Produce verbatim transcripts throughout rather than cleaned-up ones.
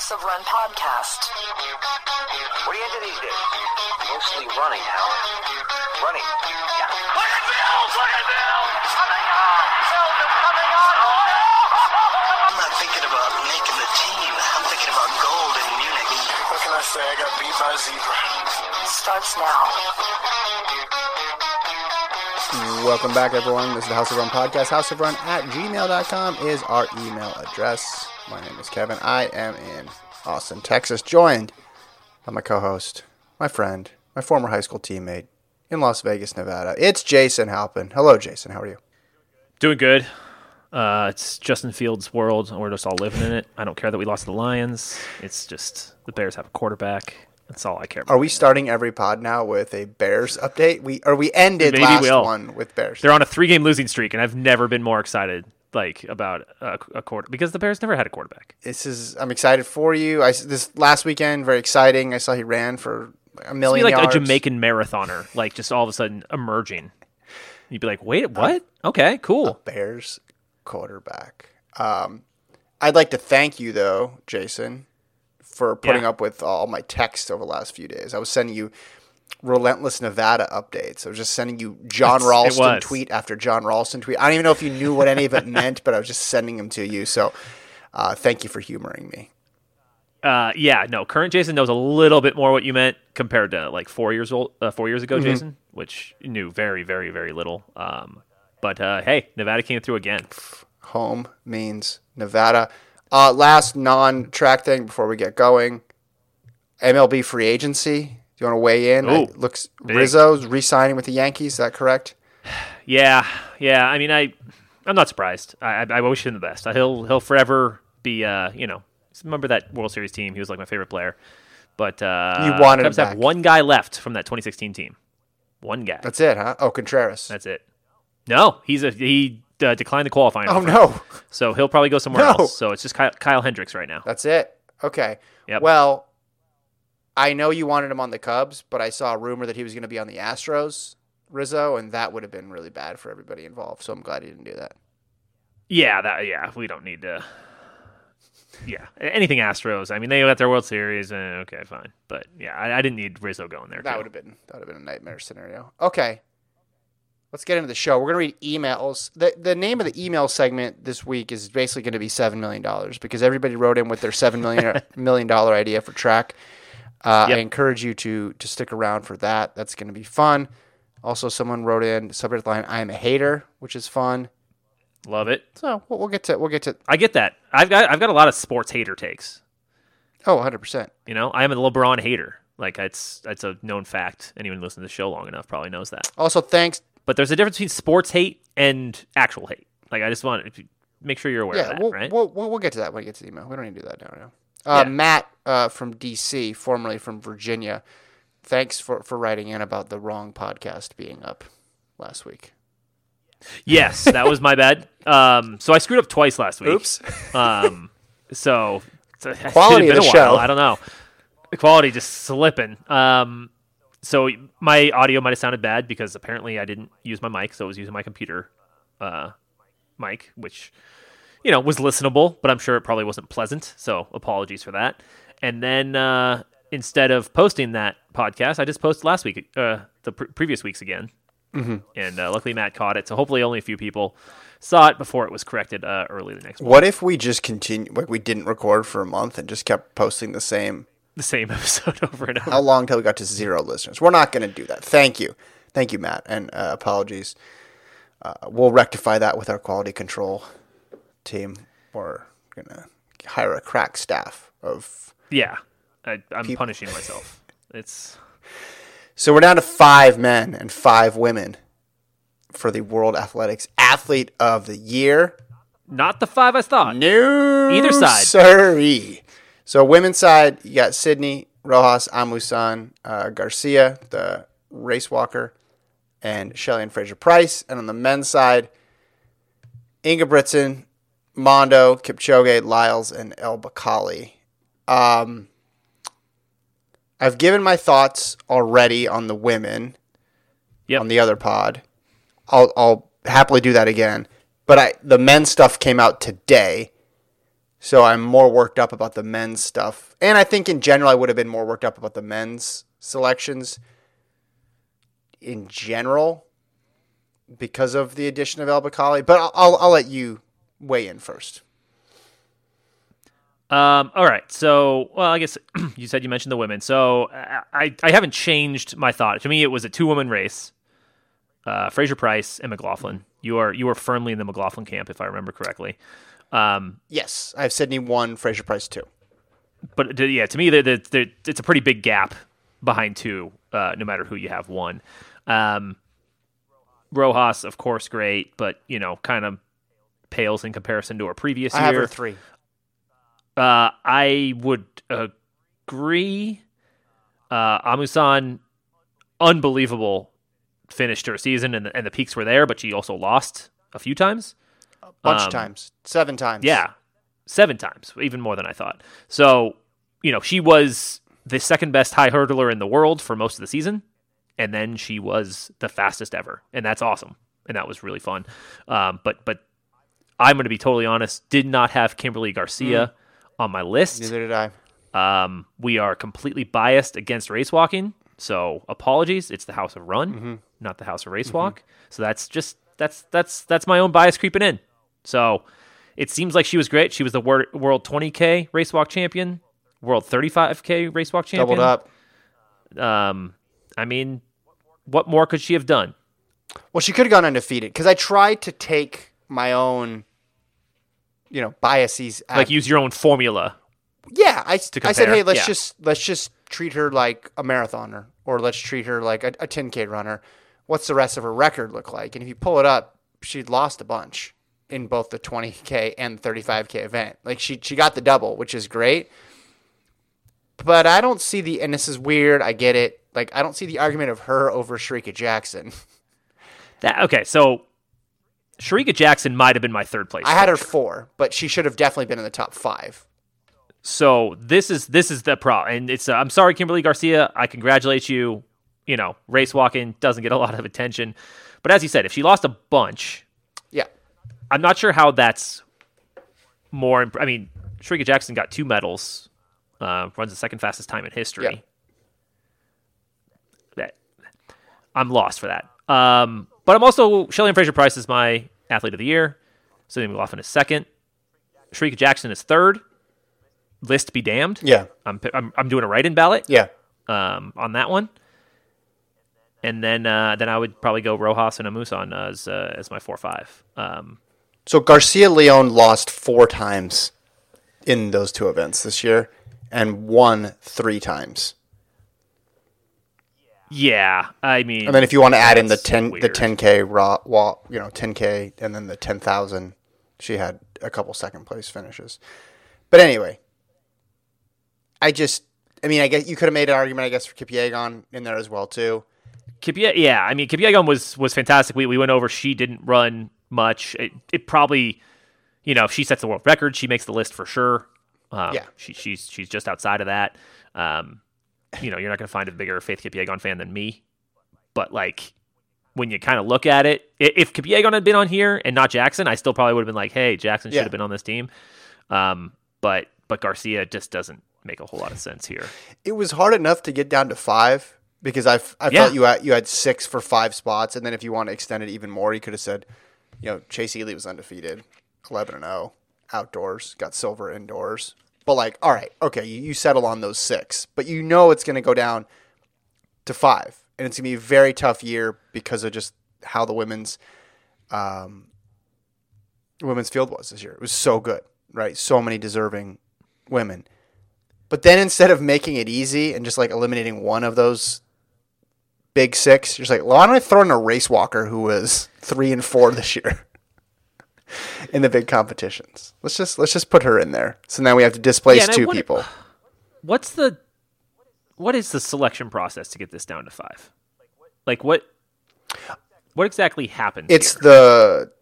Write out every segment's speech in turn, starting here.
House of Run podcast. What are you into these days? Mostly running, Alan. Running. Yeah. Look at Bills! Look at Bills! Coming on! Sheldon coming on! Oh! I'm not thinking about making the team. I'm thinking about gold in Munich. What can I say? I got beat by a zebra. Starts now. Welcome back, everyone. This is the House of Run podcast. House of Run at gmail dot com is our email address. My name is Kevin. I am in Austin, Texas, joined by my co-host, my friend, my former high school teammate in Las Vegas, Nevada. It's Jason Halpin. Hello, Jason. How are you? Doing good. Uh, it's Justin Fields' world, and we're just all living in it. I don't care that we lost to the Lions. It's just the Bears have a quarterback. That's all I care about. Are we starting every pod now with a Bears update? We or we ended Maybe last we'll. one with Bears. They're on a three-game losing streak, and I've never been more excited like about a, a quarter because the Bears never had a quarterback. This is I'm excited for you. I this last weekend very exciting. I saw he ran for a million. It'd be like yards. A Jamaican marathoner, like just all of a sudden emerging. You'd be like, wait, what? Uh, okay, cool. A Bears quarterback. Um, I'd like to thank you though, Jason, for putting yeah. up with all my texts over the last few days. I was sending you relentless Nevada updates. I was just sending you John it's, Ralston tweet after John Ralston tweet. I don't even know if you knew what any of it meant, but I was just sending them to you. So uh, thank you for humoring me. Uh, yeah, no, current Jason knows a little bit more what you meant compared to like four years old, uh, four years ago, mm-hmm. Jason, which knew very, very, very little. Um, but uh, hey, Nevada came through again. Home means Nevada. Uh, last non-track thing before we get going, M L B free agency. Do you want to weigh in? Ooh, it looks big. Rizzo's re-signing with the Yankees. Is that correct? Yeah, yeah. I mean, I, I'm not surprised. I, I wish him the best. He'll he'll forever be. Uh, you know, remember that World Series team? He was like my favorite player. But uh, you wanted him back. Have one guy left from that twenty sixteen team. One guy. That's it, huh? Oh, Contreras. That's it. No, he's a he. Uh, decline the qualifying. Oh, no. So he'll probably go somewhere no. else. So it's just Kyle, Kyle Hendricks right now. That's it. Okay. Yep. Well, I know you wanted him on the Cubs, but I saw a rumor that he was going to be on the Astros, Rizzo, and that would have been really bad for everybody involved. So I'm glad he didn't do that. Yeah. That, yeah. We don't need to. Yeah. Anything Astros. I mean, they got their World Series. And okay, fine. But yeah, I, I didn't need Rizzo going there. That would have been, that would have been a nightmare scenario. Okay. Let's get into the show. We're going to read emails. The The name of the email segment this week is basically going to be seven million dollars because everybody wrote in with their seven million dollars million idea for track. Uh, yep. I encourage you to to stick around for that. That's going to be fun. Also, someone wrote in the subject line, I am a hater, which is fun. Love it. So we'll, we'll get to we'll get to. I get that. I've got I've got a lot of sports hater takes. Oh, one hundred percent. You know, I am a LeBron hater. Like, it's, it's a known fact. Anyone who listens to the show long enough probably knows that. Also, thanks. But there's a difference between sports hate and actual hate. Like, I just want to make sure you're aware yeah, of that, we'll, right? We'll, we'll get to that when we get to the email. We don't need to do that now. now. Uh, yeah. Matt uh, from D C, formerly from Virginia, thanks for, for writing in about the wrong podcast being up last week. Yes, that was my bad. Um, so I screwed up twice last week. Oops. um, so quality of the show. I don't know. The quality just slipping. Um So my audio might have sounded bad because apparently I didn't use my mic, so I was using my computer uh, mic, which, you know, was listenable, but I'm sure it probably wasn't pleasant, so apologies for that. And then uh, instead of posting that podcast, I just posted last week, uh, the pre- previous weeks again, mm-hmm. and uh, luckily Matt caught it, so hopefully only a few people saw it before it was corrected uh, early the next week. What if we just continue, like we didn't record for a month and just kept posting the same The same episode over and over. How long till we got to zero listeners? We're not going to do that. Thank you, thank you, Matt, and uh, apologies. Uh, we'll rectify that with our quality control team. We're gonna hire a crack staff of yeah. I, I'm people. punishing myself. It's so we're down to five men and five women for the World Athletics Athlete of the Year. Not the five I thought. No, either side. Sorry. So women's side, you got Sydney, Rojas, Amusan, uh, Garcia, the race walker, and Shelly Ann Fraser-Pryce. And on the men's side, Ingebrigtsen, Mondo, Kipchoge, Lyles, and El Bakkali. Um, I've given my thoughts already on the women yep. on the other pod. I'll, I'll happily do that again. But I, the men's stuff came out today. So I'm more worked up about the men's stuff. And I think in general I would have been more worked up about the men's selections in general because of the addition of El Bakkali. But I'll, I'll, I'll let you weigh in first. Um, all right. So, well, I guess you said you mentioned the women. So I, I haven't changed my thought. To me, it was a two-woman race, uh, Fraser-Pryce and McLaughlin. You are you are firmly in the McLaughlin camp, if I remember correctly. Um, yes, I have Sydney one, Fraser-Pryce two. But yeah, to me, they're, they're, they're, it's a pretty big gap behind two, uh, no matter who you have one. Um, Rojas, of course, great, but you know, kind of pales in comparison to our previous year. I have her three. Uh, I would agree. Uh, Amusan, unbelievable finish to her season, and the, and the peaks were there, but she also lost a few times. A bunch um, of times. Seven times. Yeah. Seven times, even more than I thought. So, you know, she was the second best high hurdler in the world for most of the season, and then she was the fastest ever, and that's awesome, and that was really fun. Um, but but I'm going to be totally honest, did not have Kimberly Garcia mm. on my list. Neither did I. Um, we are completely biased against race walking, so apologies. It's the House of Run, mm-hmm. not the House of Race mm-hmm. Walk. So that's just that's that's that's my own bias creeping in. So it seems like she was great. She was the wor- world twenty K race walk champion, world thirty-five K race walk champion. Doubled up. Um, I mean, what more could she have done? Well, she could have gone undefeated because I tried to take my own, you know, biases. At, like use your own formula. Yeah, I, I said, hey, let's yeah. just let's just treat her like a marathoner, or let's treat her like a, a ten K runner. What's the rest of her record look like? And if you pull it up, she'd lost a bunch in both the twenty K and thirty-five K event. Like she, she got the double, which is great. But I don't see the, and this is weird, I get it. Like I don't see the argument of her over Shericka Jackson. That okay, so Shericka Jackson might have been my third place. I had her four, but she should have definitely been in the top five. So this is this is the problem, and it's uh, I'm sorry, Kimberly Garcia. I congratulate you. You know, race walking doesn't get a lot of attention, but as you said, if she lost a bunch. I'm not sure how that's more. Imp- I mean, Shericka Jackson got two medals, uh, runs the second fastest time in history. Yeah. That I'm lost for that. Um, but I'm also Shelly Ann Fraser-Pryce is my athlete of the year. Sydney McLaughlin is second. Shericka Jackson is third. List be damned. Yeah, I'm I'm, I'm doing a write-in ballot. Yeah, um, on that one. And then uh, then I would probably go Rojas and Amusan as uh, as my four five. Um, So Garcia Leon lost four times in those two events this year and won three times. Yeah, I mean, and then if you want to add in the ten, weird. the ten K raw, wall, you know, ten K, and then the ten thousand, she had a couple second place finishes. But anyway, I just, I mean, I guess you could have made an argument, I guess, for Kipyegon in there as well too. Kipyegon, yeah, I mean, Kipyegon was was fantastic. We we went over. She didn't run much. It, it probably, you know, if she sets the world record, she makes the list for sure. Um, yeah. She, she's she's just outside of that. Um, you know, you're not going to find a bigger Faith Kipyegon fan than me. But, like, when you kind of look at it, if Kipyegon had been on here and not Jackson, I still probably would have been like, hey, Jackson should yeah. have been on this team. Um, but but Garcia just doesn't make a whole lot of sense here. It was hard enough to get down to five because I, I yeah. felt you had, you had six for five spots. And then if you want to extend it even more, you could have said, you know, Chase Ely was undefeated, eleven and oh, outdoors, got silver indoors. But, like, all right, okay, you, you settle on those six. But you know it's going to go down to five. And it's going to be a very tough year because of just how the women's um, women's field was this year. It was so good, right? So many deserving women. But then instead of making it easy and just, like, eliminating one of those big six, you're just like, well, why don't I throw in a race walker who was three and four this year in the big competitions? Let's just let's just put her in there. So now we have to displace yeah, two wonder, people. What's the what is the selection process to get this down to five? Like what what exactly happens? It's here? The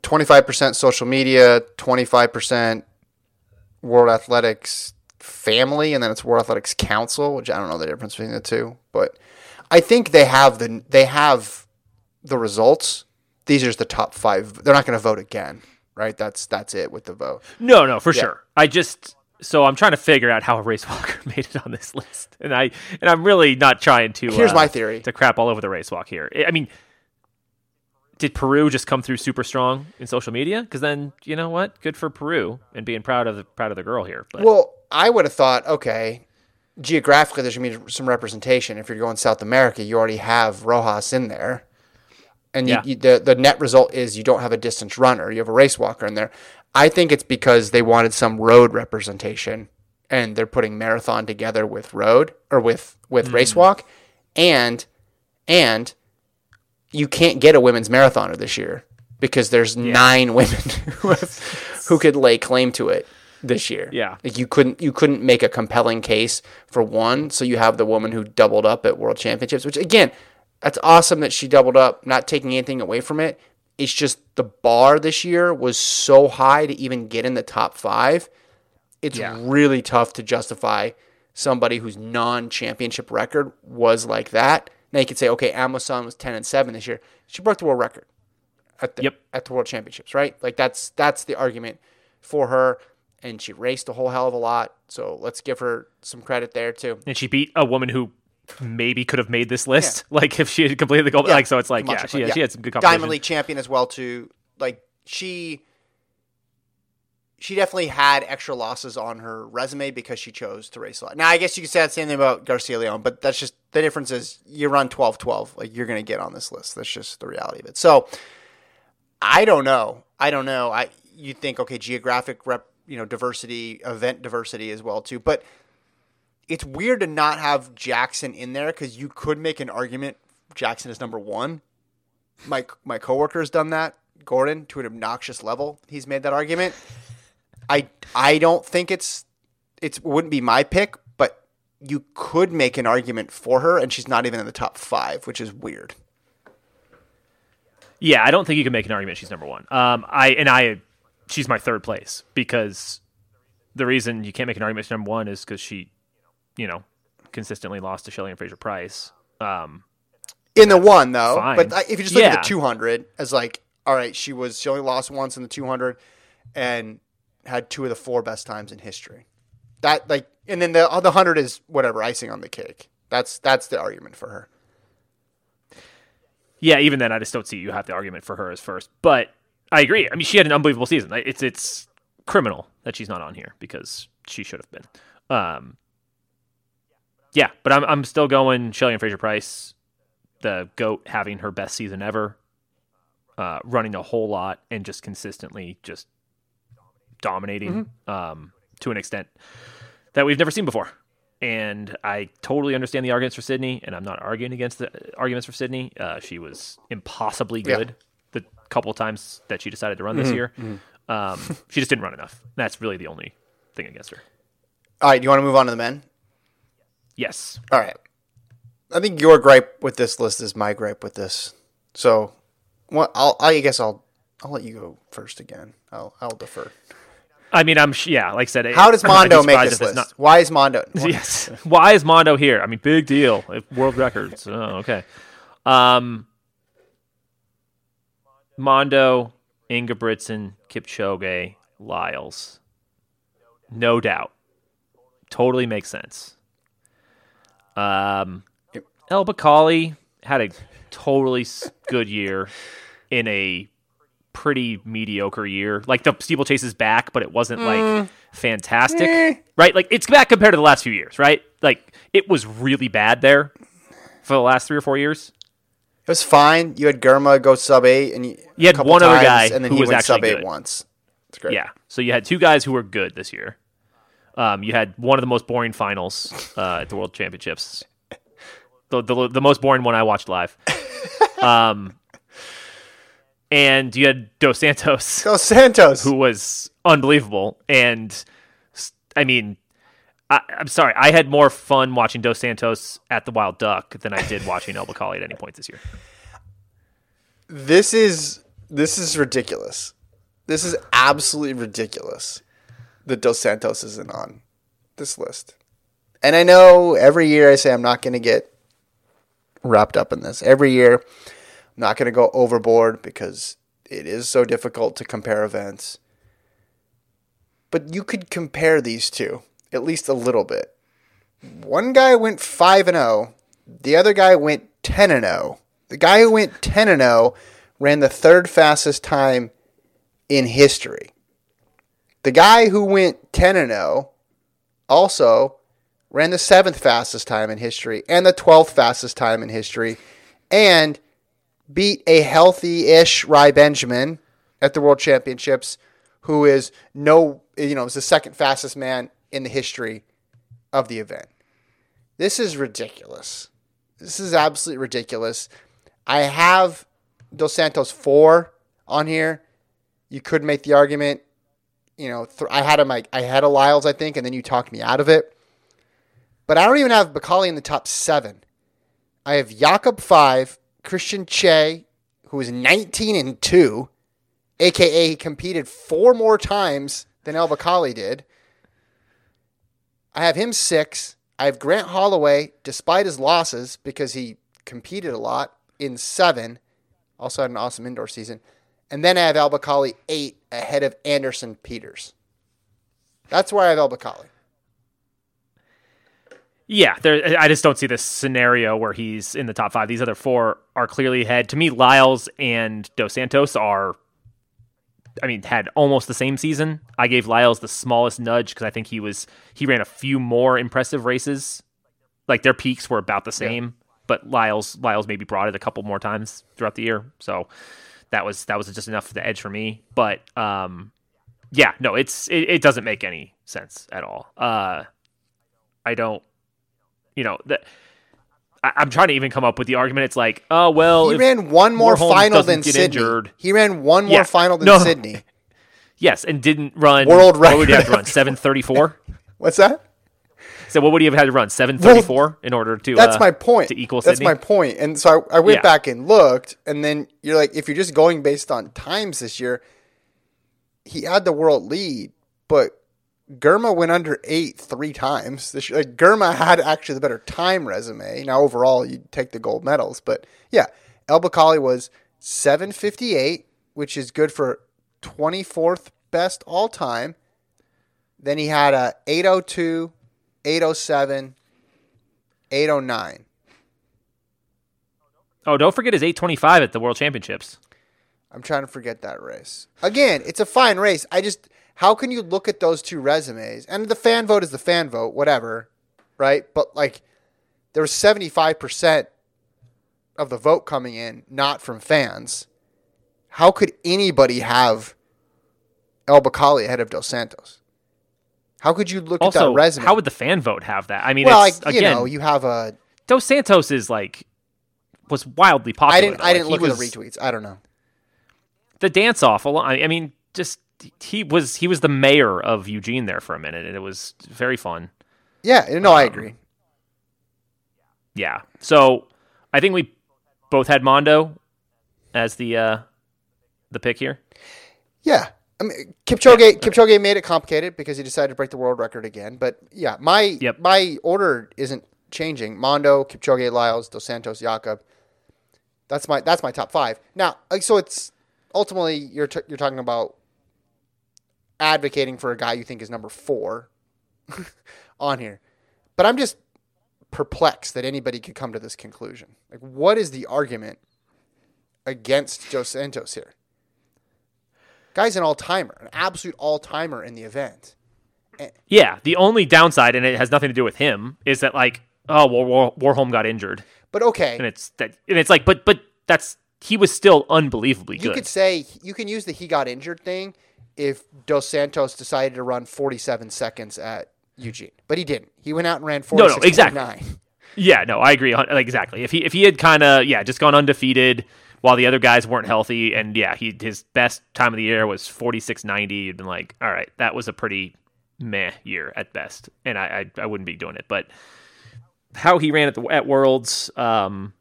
twenty-five percent social media, twenty-five percent World Athletics family, and then it's World Athletics Council, which I don't know the difference between the two, but I think they have the they have the results. These are just the top five. They're not going to vote again, right? That's that's it with the vote. No, no, for yeah. sure. I just so I'm trying to figure out how a race walker made it on this list, and I and I'm really not trying to. Here's uh, my theory to crap all over the race walk here. I mean, did Peru just come through super strong in social media? Because then you know what? Good for Peru and being proud of the proud of the girl here. But. Well, I would have thought, okay. Geographically, there's going to be some representation. If you're going South America, you already have Rojas in there. And you, yeah. you, the, the net result is you don't have a distance runner. You have a race walker in there. I think it's because they wanted some road representation, and they're putting marathon together with road or with, with mm-hmm. race walk. And, and you can't get a women's marathoner this year because there's yeah. nine women who, have, who could lay claim to it. This year, yeah, like you couldn't you couldn't make a compelling case for one. So you have the woman who doubled up at World Championships, which again, that's awesome that she doubled up. Not taking anything away from it. It's just the bar this year was so high to even get in the top five. It's yeah. really tough to justify somebody whose non-championship record was like that. Now you could say, okay, Amusan was ten and seven this year. She broke the world record at the yep. at the World Championships, right? Like that's that's the argument for her. And she raced a whole hell of a lot, so let's give her some credit there too. And she beat a woman who maybe could have made this list, yeah. like if she had completed the goal. Yeah. Like so, it's like yeah, she, yeah, she had some good competition. Diamond League champion as well too. Like she, she definitely had extra losses on her resume because she chose to race a lot. Now I guess you could say that same thing about Garcia Leon, but that's just the difference is you run twelve twelve, like you're going to get on this list. That's just the reality of it. So I don't know. I don't know. I you think okay, geographic rep. You know, diversity, event diversity as well too. But it's weird to not have Jackson in there because you could make an argument Jackson is number one. My my coworker has done that. Gordon, to an obnoxious level, he's made that argument. I I don't think it's it's wouldn't be my pick, but you could make an argument for her, and she's not even in the top five, which is weird. Yeah, I don't think you can make an argument she's number one. Um, I and I. She's my third place because the reason you can't make an argument to number one is because she, you know, consistently lost to Shelly Ann Fraser-Pryce. Um, in the one, though. Fine. But if you just look yeah. at the two hundred as like, all right, she was she only lost once in the two hundred and had two of the four best times in history. That like, and then the the one hundred is whatever, icing on the cake. That's that's the argument for her. Yeah, even then, I just don't see you have the argument for her as first, but. I agree. I mean, she had an unbelievable season. It's it's criminal that she's not on here because she should have been. Um, yeah, but I'm I'm still going Shelly Ann Fraser-Pryce, the GOAT, having her best season ever, uh, running a whole lot and just consistently just dominating mm-hmm. um, to an extent that we've never seen before. And I totally understand the arguments for Sydney, and I'm not arguing against the arguments for Sydney. Uh, she was impossibly good. Yeah. Couple of times that she decided to run this mm-hmm. year. Mm-hmm. Um, she just didn't run enough. That's really the only thing against her. All right. Do you want to move on to the men? Yes. All right. I think your gripe with this list is my gripe with this. So well, I'll, I guess I'll, I'll let you go first again. I'll, I'll defer. I mean, I'm, yeah, like I said, how it, does Mondo make this list? Not... Why is Mondo? Why? Yes. Why is Mondo here? I mean, big deal. World records. Oh, okay. Um, Mondo, Ingebrigtsen, Kipchoge, Lyles. No doubt. Totally makes sense. Um, El Bakkali had a totally good year in a pretty mediocre year. Like, the steeplechase is back, but it wasn't, like, mm. fantastic. Mm. Right? Like, it's back compared to the last few years, right? Like, it was really bad there for the last three or four years. It was fine. You had Girma go sub eight, and you, you had one times, other guy, and then who he was went actually sub eight once. It's great. Yeah, so you had two guys who were good this year. Um, you had one of the most boring finals uh, at the World Championships. The, the the most boring one I watched live. Um, and you had Dos Santos, Dos Santos, who was unbelievable. And I mean. I, I'm sorry. I had more fun watching Dos Santos at the Wild Duck than I did watching El Bakkali at any point this year. This is this is ridiculous. This is absolutely ridiculous that Dos Santos isn't on this list. And I know every year I say I'm not going to get wrapped up in this. Every year I'm not going to go overboard because it is so difficult to compare events. But you could compare these two, at least a little bit. One guy went five and oh. The other guy went ten and oh. The guy who went ten and oh ran the third fastest time in history. The guy who went ten and oh also ran the seventh fastest time in history and the twelfth fastest time in history and beat a healthy-ish Ry Benjamin at the World Championships, who is no, you know, is the second fastest man in the history of the event. This is ridiculous. This is absolutely ridiculous. I have Dos Santos four on here. You could make the argument, you know, th- I had him, I, I had a Lyles, I think, and then you talked me out of it. But I don't even have Bakkali in the top seven. I have Jakob five, Christian Che, who is nineteen and two, a k a he competed four more times than El Bakkali did. I have him six. I have Grant Holloway, despite his losses, because he competed a lot, in seven. Also had an awesome indoor season. And then I have El Bakkali eight ahead of Anderson Peters. That's where I have El Bakkali. Yeah, there, I just don't see this scenario where he's in the top five. These other four are clearly ahead. To me, Lyles and Dos Santos are, I mean, had almost the same season. I gave Lyles the smallest nudge because I think he was he ran a few more impressive races. Like, their peaks were about the same, yeah. But Lyles Lyles maybe brought it a couple more times throughout the year. So that was that was just enough for the edge for me. But um, yeah, no, it's it, it doesn't make any sense at all. Uh, I don't. You know, the, I, I'm trying to even come up with the argument. It's like, oh, well, he ran one more Warholm final than Sydney. Injured, he ran one more yeah. final than no. Sydney. Yes, and didn't run world record. What would he have to run? seven thirty-four? What's that? So what would he have had to run? seven thirty-four well, in order to that's uh, my point. To equal Sydney? That's my point. And so I, I went yeah. back and looked, and then you're like, if you're just going based on times this year, he had the world lead, but Girma went under eight three times. This year. Like, Girma had actually the better time resume. Now, overall, you'd take the gold medals. But, yeah, El Bakkali was seven fifty-eight, which is good for twenty-fourth best all time. Then he had a eight oh two, eight oh seven, eight oh nine. Oh, don't forget his eight twenty-five at the World Championships. I'm trying to forget that race. Again, it's a fine race. I just... How can you look at those two resumes? And the fan vote is the fan vote, whatever, right? But, like, there was seventy-five percent of the vote coming in not from fans. How could anybody have El Bakkali ahead of Dos Santos? How could you look also, at that resume? How would the fan vote have that? I mean, well, it's, like, again, you know, you have a... Dos Santos is, like, was wildly popular. I didn't, I didn't like, look at was, the retweets. I don't know. The dance-off, I mean, just... He was he was the mayor of Eugene there for a minute, and it was very fun. Yeah, no, um, I agree. Yeah, so I think we both had Mondo as the uh, the pick here. Yeah, I mean, Kipchoge yeah. Kipchoge made it complicated because he decided to break the world record again. But yeah, my yep. my order isn't changing. Mondo, Kipchoge, Lyles, Dos Santos, Jakob. That's my that's my top five now. So it's ultimately you're t- you're talking about. Advocating for a guy you think is number four on here. But I'm just perplexed that anybody could come to this conclusion. Like, what is the argument against Dos Santos here? Guy's an all-timer, an absolute all-timer in the event. And yeah, the only downside, and it has nothing to do with him, is that, like, oh, well, War- Warholm got injured. But okay. And it's that, and it's like, but but that's he was still unbelievably you good. You could say, you can use the he got injured thing if Dos Santos decided to run forty-seven seconds at Eugene, but he didn't. He went out and ran forty-six point nine. No, no, exactly. Yeah, no, I agree. Like, exactly. If he if he had kind of yeah just gone undefeated while the other guys weren't healthy, and yeah, he his best time of the year was forty-six ninety. You'd been like, all right, that was a pretty meh year at best, and I I, I wouldn't be doing it. But how he ran at the at Worlds, um,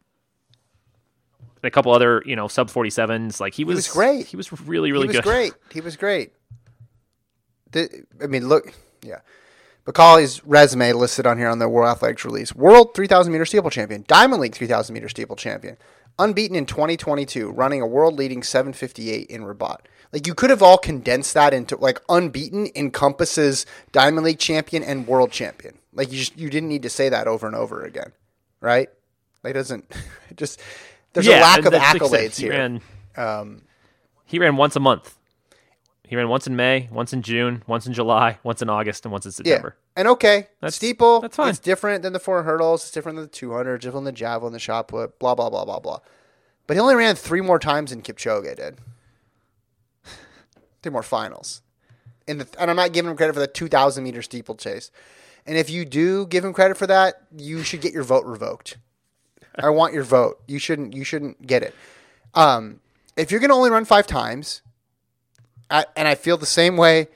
and a couple other, you know, sub forty-sevens. Like, he was, he was great. He was really, really good. He was good. great. He was great. The, I mean, look, yeah. Bakkali's resume listed on here on the World Athletics release. World three thousand meter steeple champion. Diamond League three thousand meter steeple champion. unbeaten in twenty twenty-two, running a world-leading seven fifty-eight in Rabat. Like, you could have all condensed that into, like, unbeaten encompasses Diamond League champion and world champion. Like, you just, you didn't need to say that over and over again, right? Like, it doesn't – just – there's yeah, a lack of accolades here. He ran, um, he ran once a month. He ran once in May, once in June, once in July, once in August, and once in September. Yeah. And okay, that's, steeple, that's fine. It's different than the four hurdles. It's different than the two hundred, different than the javelin, the shot put, blah, blah, blah, blah, blah. But he only ran three more times than Kipchoge did. Three more finals. In the, and I'm not giving him credit for the two thousand meter steeplechase. And if you do give him credit for that, you should get your vote revoked. I want your vote. You shouldn't, you shouldn't get it. Um, if you're going to only run five times... I, and I feel the same way.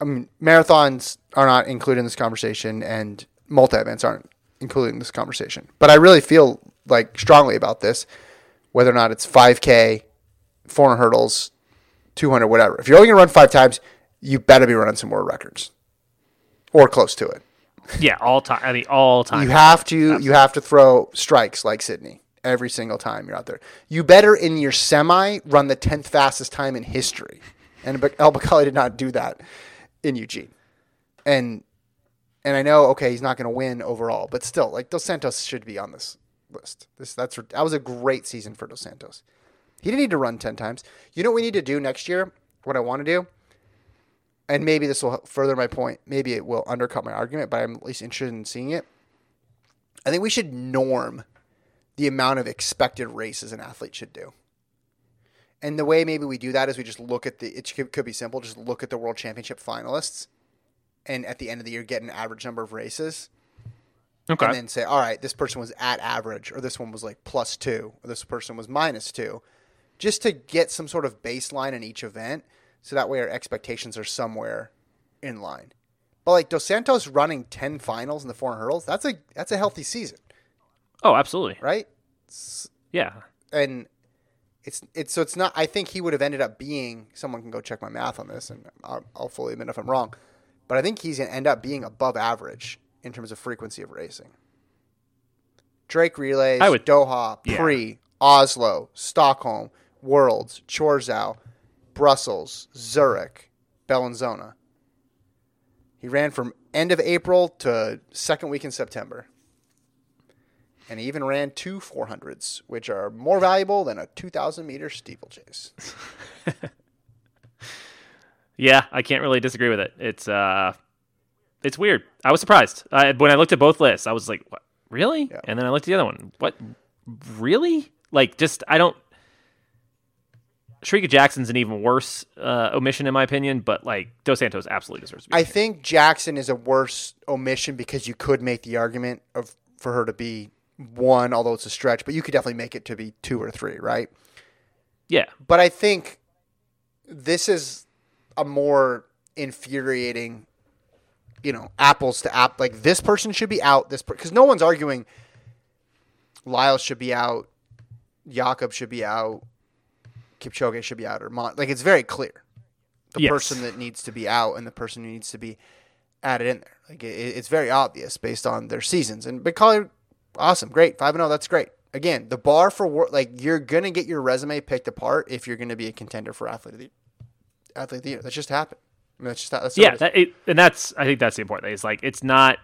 I mean, marathons are not included in this conversation, and multi-events aren't included in this conversation. But I really feel like strongly about this, whether or not it's five K, four hundred hurdles, two hundred, whatever. If you're only going to run five times, you better be running some more records or close to it. Yeah, all time. I mean, all time. You have to. Absolutely. You have to throw strikes like Sydney every single time you're out there. You better in your semi run the tenth fastest time in history. And El Bakkali did not do that in Eugene. And and I know, okay, he's not going to win overall, but still, like, Dos Santos should be on this list. This that's That was a great season for Dos Santos. He didn't need to run ten times. You know what we need to do next year, what I want to do? And maybe this will further my point. Maybe it will undercut my argument, but I'm at least interested in seeing it. I think we should norm the amount of expected races an athlete should do. And the way maybe we do that is we just look at the, it could be simple, just look at the world championship finalists and at the end of the year get an average number of races. Okay. And then say, all right, this person was at average, or this one was like plus two, or this person was minus two, just to get some sort of baseline in each event. So that way our expectations are somewhere in line. But like Dos Santos running ten finals in the four hundred hurdles, that's a, that's a healthy season. Oh, absolutely. Right? It's, yeah. And... It's it's so it's not. I think he would have ended up being. Someone can go check my math on this, and I'll, I'll fully admit if I'm wrong. But I think he's gonna end up being above average in terms of frequency of racing. Drake relays, I would, Doha, yeah. Pre, Oslo, Stockholm, Worlds, Chorzów, Brussels, Zurich, Bellinzona. He ran from end of April to second week in September. And he even ran two four hundreds, which are more valuable than a two thousand meter steeplechase. Yeah, I can't really disagree with it. It's uh, it's weird. I was surprised. I, when I looked at both lists, I was like, what? Really? Yeah. And then I looked at the other one. What? Really? Like, just, I don't... Shericka Jackson's an even worse uh, omission, in my opinion, but, like, Dos Santos absolutely deserves to be. I think here. Jackson is a worse omission because you could make the argument of for her to be... one, although it's a stretch, but you could definitely make it to be two or three, right? Yeah. But I think this is a more infuriating, you know, apples to app. Like, this person should be out. This because per- no one's arguing Lyles should be out, Jakob should be out, Kipchoge should be out, or Mon- like it's very clear the yes. person that needs to be out and the person who needs to be added in there. Like it, it's very obvious based on their seasons and because. Awesome. Great. five and oh. That's great. Again, the bar for like you're going to get your resume picked apart if you're going to be a contender for athlete of the, athlete of the year. That just happened. I mean, that's just that's Yeah. It that, it, and that's, I think that's the important thing. It's like, it's not,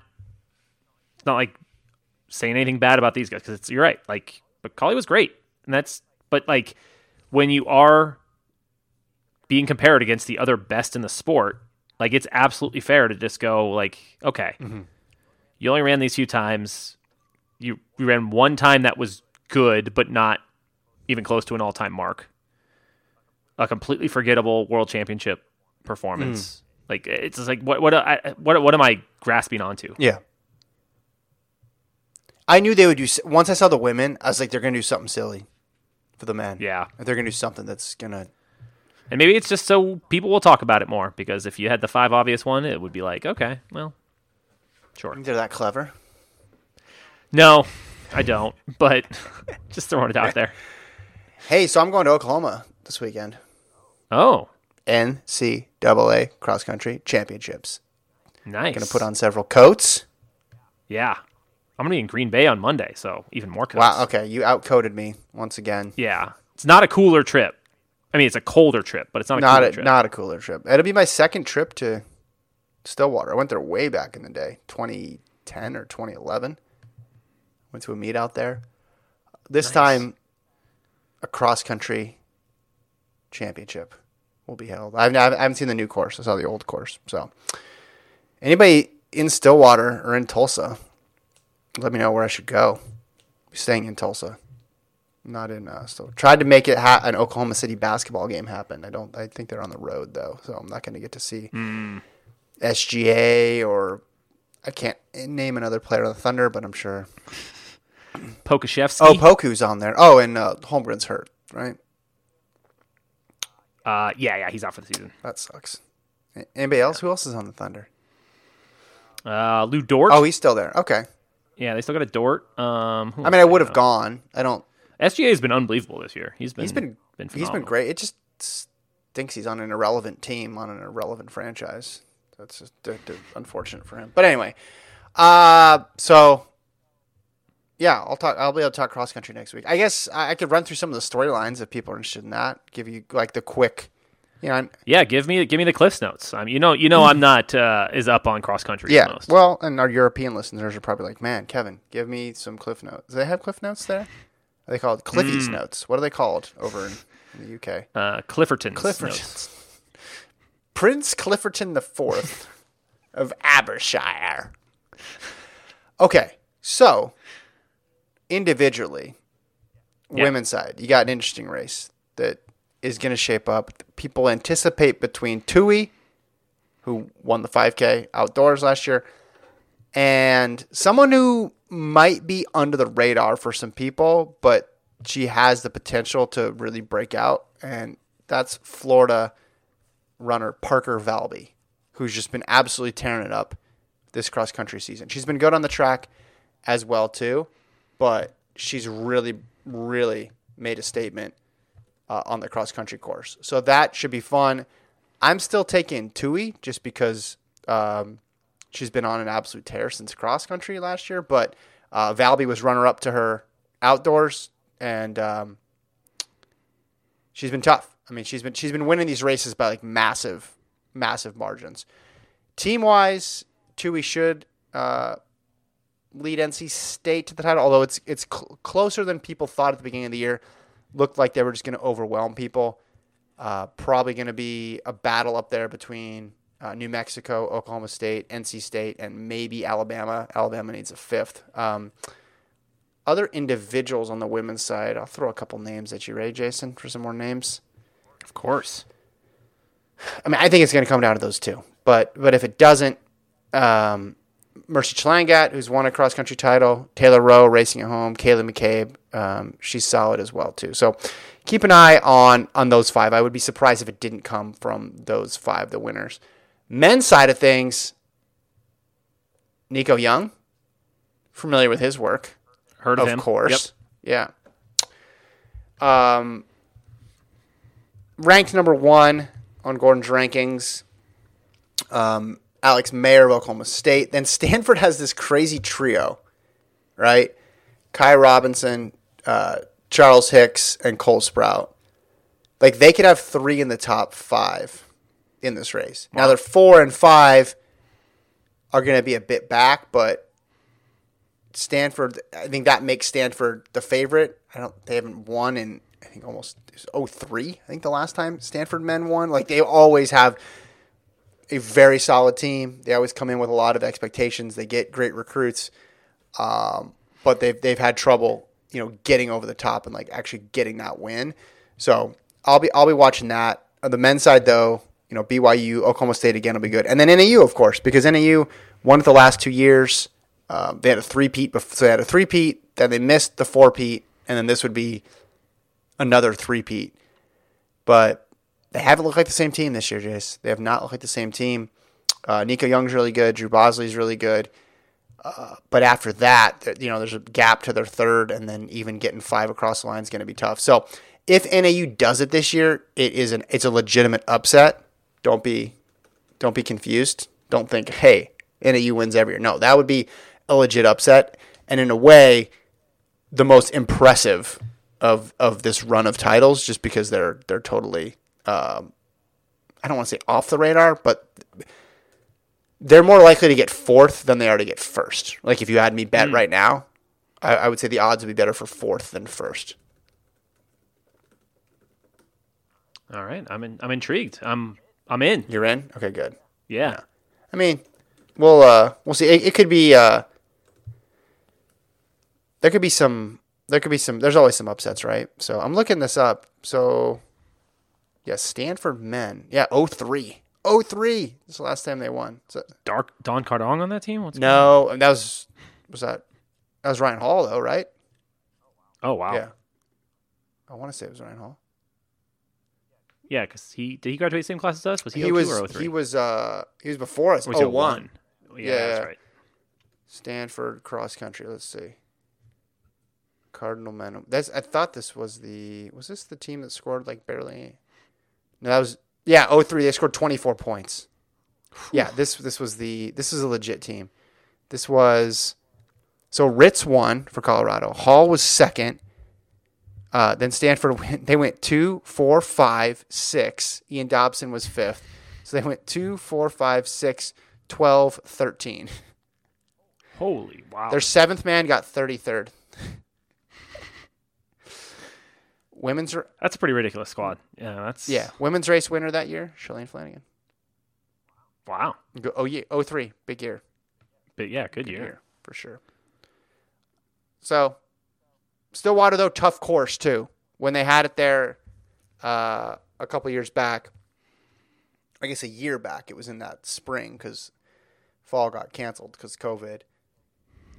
it's not like saying anything bad about these guys. Cause it's, you're right. Like, but Bakkali was great. And that's, but like when you are being compared against the other best in the sport, like it's absolutely fair to just go like, okay, mm-hmm. you only ran these few times. You, you ran one time that was good, but not even close to an all-time mark. A completely forgettable world championship performance. Mm. Like it's just like what what I, what what am I grasping onto? Yeah. I knew they would do. Once I saw the women, I was like, they're going to do something silly for the men. Yeah, they're going to do something that's going to. And maybe it's just so people will talk about it more because if you had the five obvious one, it would be like, okay, well, sure. I think they're that clever. No, I don't, but just throwing it out there. Hey, so I'm going to Oklahoma this weekend. Oh. N C double A Cross Country Championships. Nice. Going to put on several coats. Yeah. I'm going to be in Green Bay on Monday, so even more close. Wow, okay. You outcoded me once again. Yeah. It's not a cooler trip. I mean, it's a colder trip, but it's not a not cooler a, trip. Not a cooler trip. It'll be my second trip to Stillwater. I went there way back in the day, twenty ten or twenty eleven. Went to a meet out there. This nice. time, a cross-country championship will be held. I've, I haven't seen the new course. I saw the old course. So anybody in Stillwater or in Tulsa, let me know where I should go. I'm staying in Tulsa. Not in uh, so tried to make it ha- an Oklahoma City basketball game happen. I don't. I think they're on the road though, so I'm not going to get to see mm. S G A or I can't name another player on the Thunder, but I'm sure Pokuševski. Oh, Poku's on there. Oh, and uh, Holmgren's hurt, right? Uh, yeah, yeah, he's out for the season. That sucks. Anybody else? Yeah. Who else is on the Thunder? Uh, Lou Dort. Oh, he's still there. Okay. Yeah, they still got a Dort. Um, I mean, I, I would have gone. I don't. S G A has been unbelievable this year. He's been he's been, been he's been great. It just stinks he's on an irrelevant team on an irrelevant franchise. That's just they're, they're unfortunate for him. But anyway, uh, so yeah, I'll talk. I'll be able to talk cross country next week. I guess I, I could run through some of the storylines if people are interested in that. Give you like the quick, you know. I'm, yeah, give me give me the Cliffs notes. I mean, you know, you know, I'm not uh, as up on cross country. Yeah, as most. Well, and our European listeners are probably like, man, Kevin, give me some Cliff notes. Do they have Cliff notes there? Are they called Cliffy's mm. notes? What are they called over in, in the U K? Uh, Clifferton's, Clifferton's notes. Prince Clifferton the Fourth of Abershire. Okay, so individually, yeah. Women's side, you got an interesting race that is going to shape up. People anticipate between Tui, who won the five K outdoors last year, and someone who might be under the radar for some people, but she has the potential to really break out. And that's Florida runner Parker Valby, who's just been absolutely tearing it up this cross-country season. She's been good on the track as well, too, but she's really, really made a statement uh, on the cross-country course. So that should be fun. I'm still taking Tui just because um, – she's been on an absolute tear since cross-country last year, but uh, Valby was runner-up to her outdoors, and um, she's been tough. I mean, she's been she's been winning these races by, like, massive, massive margins. Team-wise, Tui should uh, lead N C State to the title, although it's, it's cl- closer than people thought at the beginning of the year. Looked like they were just going to overwhelm people. Uh, probably going to be a battle up there between Uh, New Mexico, Oklahoma State, N C State, and maybe Alabama. Alabama needs a fifth. Um, other individuals on the women's side, I'll throw a couple names at you, Ray, Jason, for some more names. Of course. I mean, I think it's going to come down to those two. But but if it doesn't, um, Mercy Chalangat, who's won a cross-country title, Taylor Rowe racing at home, Kaylee McCabe, um, she's solid as well, too. So keep an eye on on those five. I would be surprised if it didn't come from those five, the winners. Men's side of things, Nico Young, familiar with his work. Heard of him. Of course. Yep. Yeah. Um, ranked number one on Gordon's rankings, um, Alex Mayer of Oklahoma State. Then Stanford has this crazy trio, right? Kai Robinson, uh, Charles Hicks, and Cole Sprout. Like, they could have three in the top five in this race. Wow. Now, their four and five are going to be a bit back, but Stanford, I think that makes Stanford the favorite. I don't, they haven't won in, I think, almost oh three, I think, the last time Stanford men won. Like, they always have a very solid team. They always come in with a lot of expectations. They get great recruits, um, but they've, they've had trouble, you know, getting over the top and, like, actually getting that win. So I'll be, I'll be watching that. On the men's side, though, you know, B Y U, Oklahoma State again will be good. And then N A U, of course, because N A U won the last two years. Uh, they had a three-peat. So they had a three-peat, then they missed the four-peat, and then this would be another three-peat. But they haven't looked like the same team this year, Jace. They have not looked like the same team. Uh, Nico Young's really good. Drew Bosley's really good. Uh, but after that, you know, there's a gap to their third, and then even getting five across the line is going to be tough. So if N A U does it this year, it is an it's a legitimate upset. Don't be, don't be confused. Don't think, hey, N A U wins every year. No, that would be a legit upset. and in a way, the most impressive of of this run of titles, just because they're they're totally, um, I don't want to say off the radar, but they're more likely to get fourth than they are to get first. Like if you had me bet mm. right now, I, I would say the odds would be better for fourth than first. All right, I'm in, I'm intrigued. I'm I'm in. You're in? Okay, good. Yeah. yeah. I mean, we'll uh, we'll see. It, it could be uh, there could be some there could be some there's always some upsets, right? So I'm looking this up. So yeah, Stanford men. Yeah, oh three oh three It's the last time they won. So, Dark Don Cardong on that team? What's no, that was was that that was Ryan Hall though, right? Oh wow. Yeah. I want to say it was Ryan Hall. Yeah, because he did he graduate the same class as us? Was he, he was, oh two or oh three He was uh he was before us. Was oh one Yeah, yeah, that's right. Stanford cross country. Let's see. Cardinal men. That's I thought this was the was this the team that scored like barely? No, that was yeah oh three They scored twenty-four points. yeah this this was the this is a legit team. This was so Ritz won for Colorado. Hall was second. Uh, then Stanford went, they went two, four, five, six. Ian Dobson was fifth. So they went two, four, five, six, twelve, thirteen. Holy wow. Their seventh man got thirty-third. Women's ra- That's a pretty ridiculous squad. Yeah, that's Yeah, women's race winner that year, Shelly Ann Flanagan. Wow. Go, oh yeah, oh three big year. But yeah, good, good year. year for sure. So Stillwater, though, tough course, too. When they had it there uh, a couple years back, I guess a year back, it was in that spring because fall got canceled because COVID.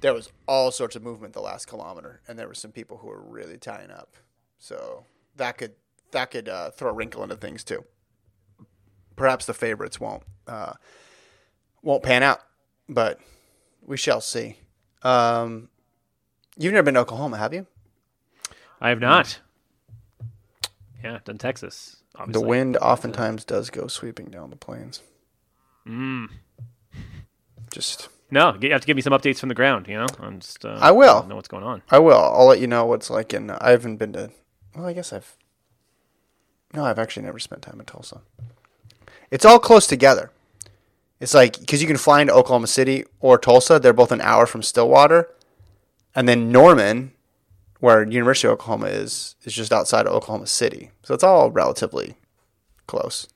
There was all sorts of movement the last kilometer, and there were some people who were really tying up. So that could that could uh, throw a wrinkle into things, too. Perhaps the favorites won't, uh, won't pan out, but we shall see. Um, you've never been to Oklahoma, have you? I have not. Yeah, done Texas. Obviously. The wind oftentimes does go sweeping down the plains. Mm. Just no. You have to give me some updates from the ground. You know, I'm just. Uh, I will I don't know what's going on. I will. I'll let you know what's like. In I haven't been to. Well, I guess I've. No, I've actually never spent time in Tulsa. It's all close together. It's like because you can fly into Oklahoma City or Tulsa. They're both an hour from Stillwater, and then Norman, where University of Oklahoma is, is just outside of Oklahoma City. So it's all relatively close.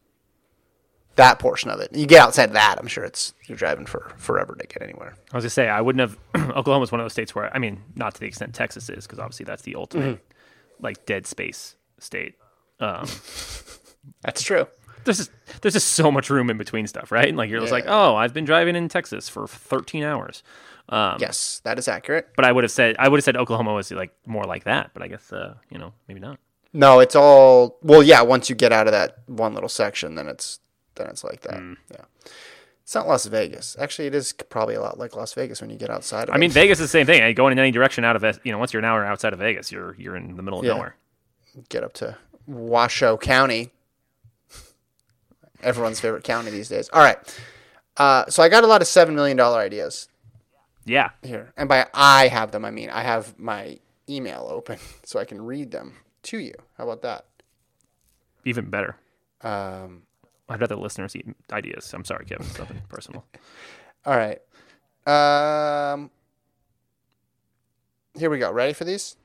That portion of it. You get outside that, I'm sure it's you're driving for forever to get anywhere. I was going to say, I wouldn't have... Oklahoma's one of those states where, I mean, not to the extent Texas is, because obviously that's the ultimate, mm-hmm. like, dead space state. Um, that's true. There's just, there's just so much room in between stuff, right? Like, you're yeah. just like, oh, I've been driving in Texas for thirteen hours Um, yes, that is accurate. But I would have said I would have said Oklahoma was like more like that, but I guess uh, you know, maybe not. No, it's all well, yeah. Once you get out of that one little section, then it's then it's like that. Mm. Yeah, it's not Las Vegas. Actually, it is probably a lot like Las Vegas when you get outside of it. I mean, Vegas is the same thing. Going in any direction out of you know, once you're an hour outside of Vegas, you're you're in the middle of yeah. nowhere. Get up to Washoe County, everyone's favorite county these days. All right, uh, so I got a lot of seven million dollar ideas. Yeah. Here. And by I have them, I mean I have my email open so I can read them to you. How about that? Even better. Um, I'd rather listeners eat ideas. I'm sorry, Kevin. It's nothing personal. All right. Um, here we go. Ready for these?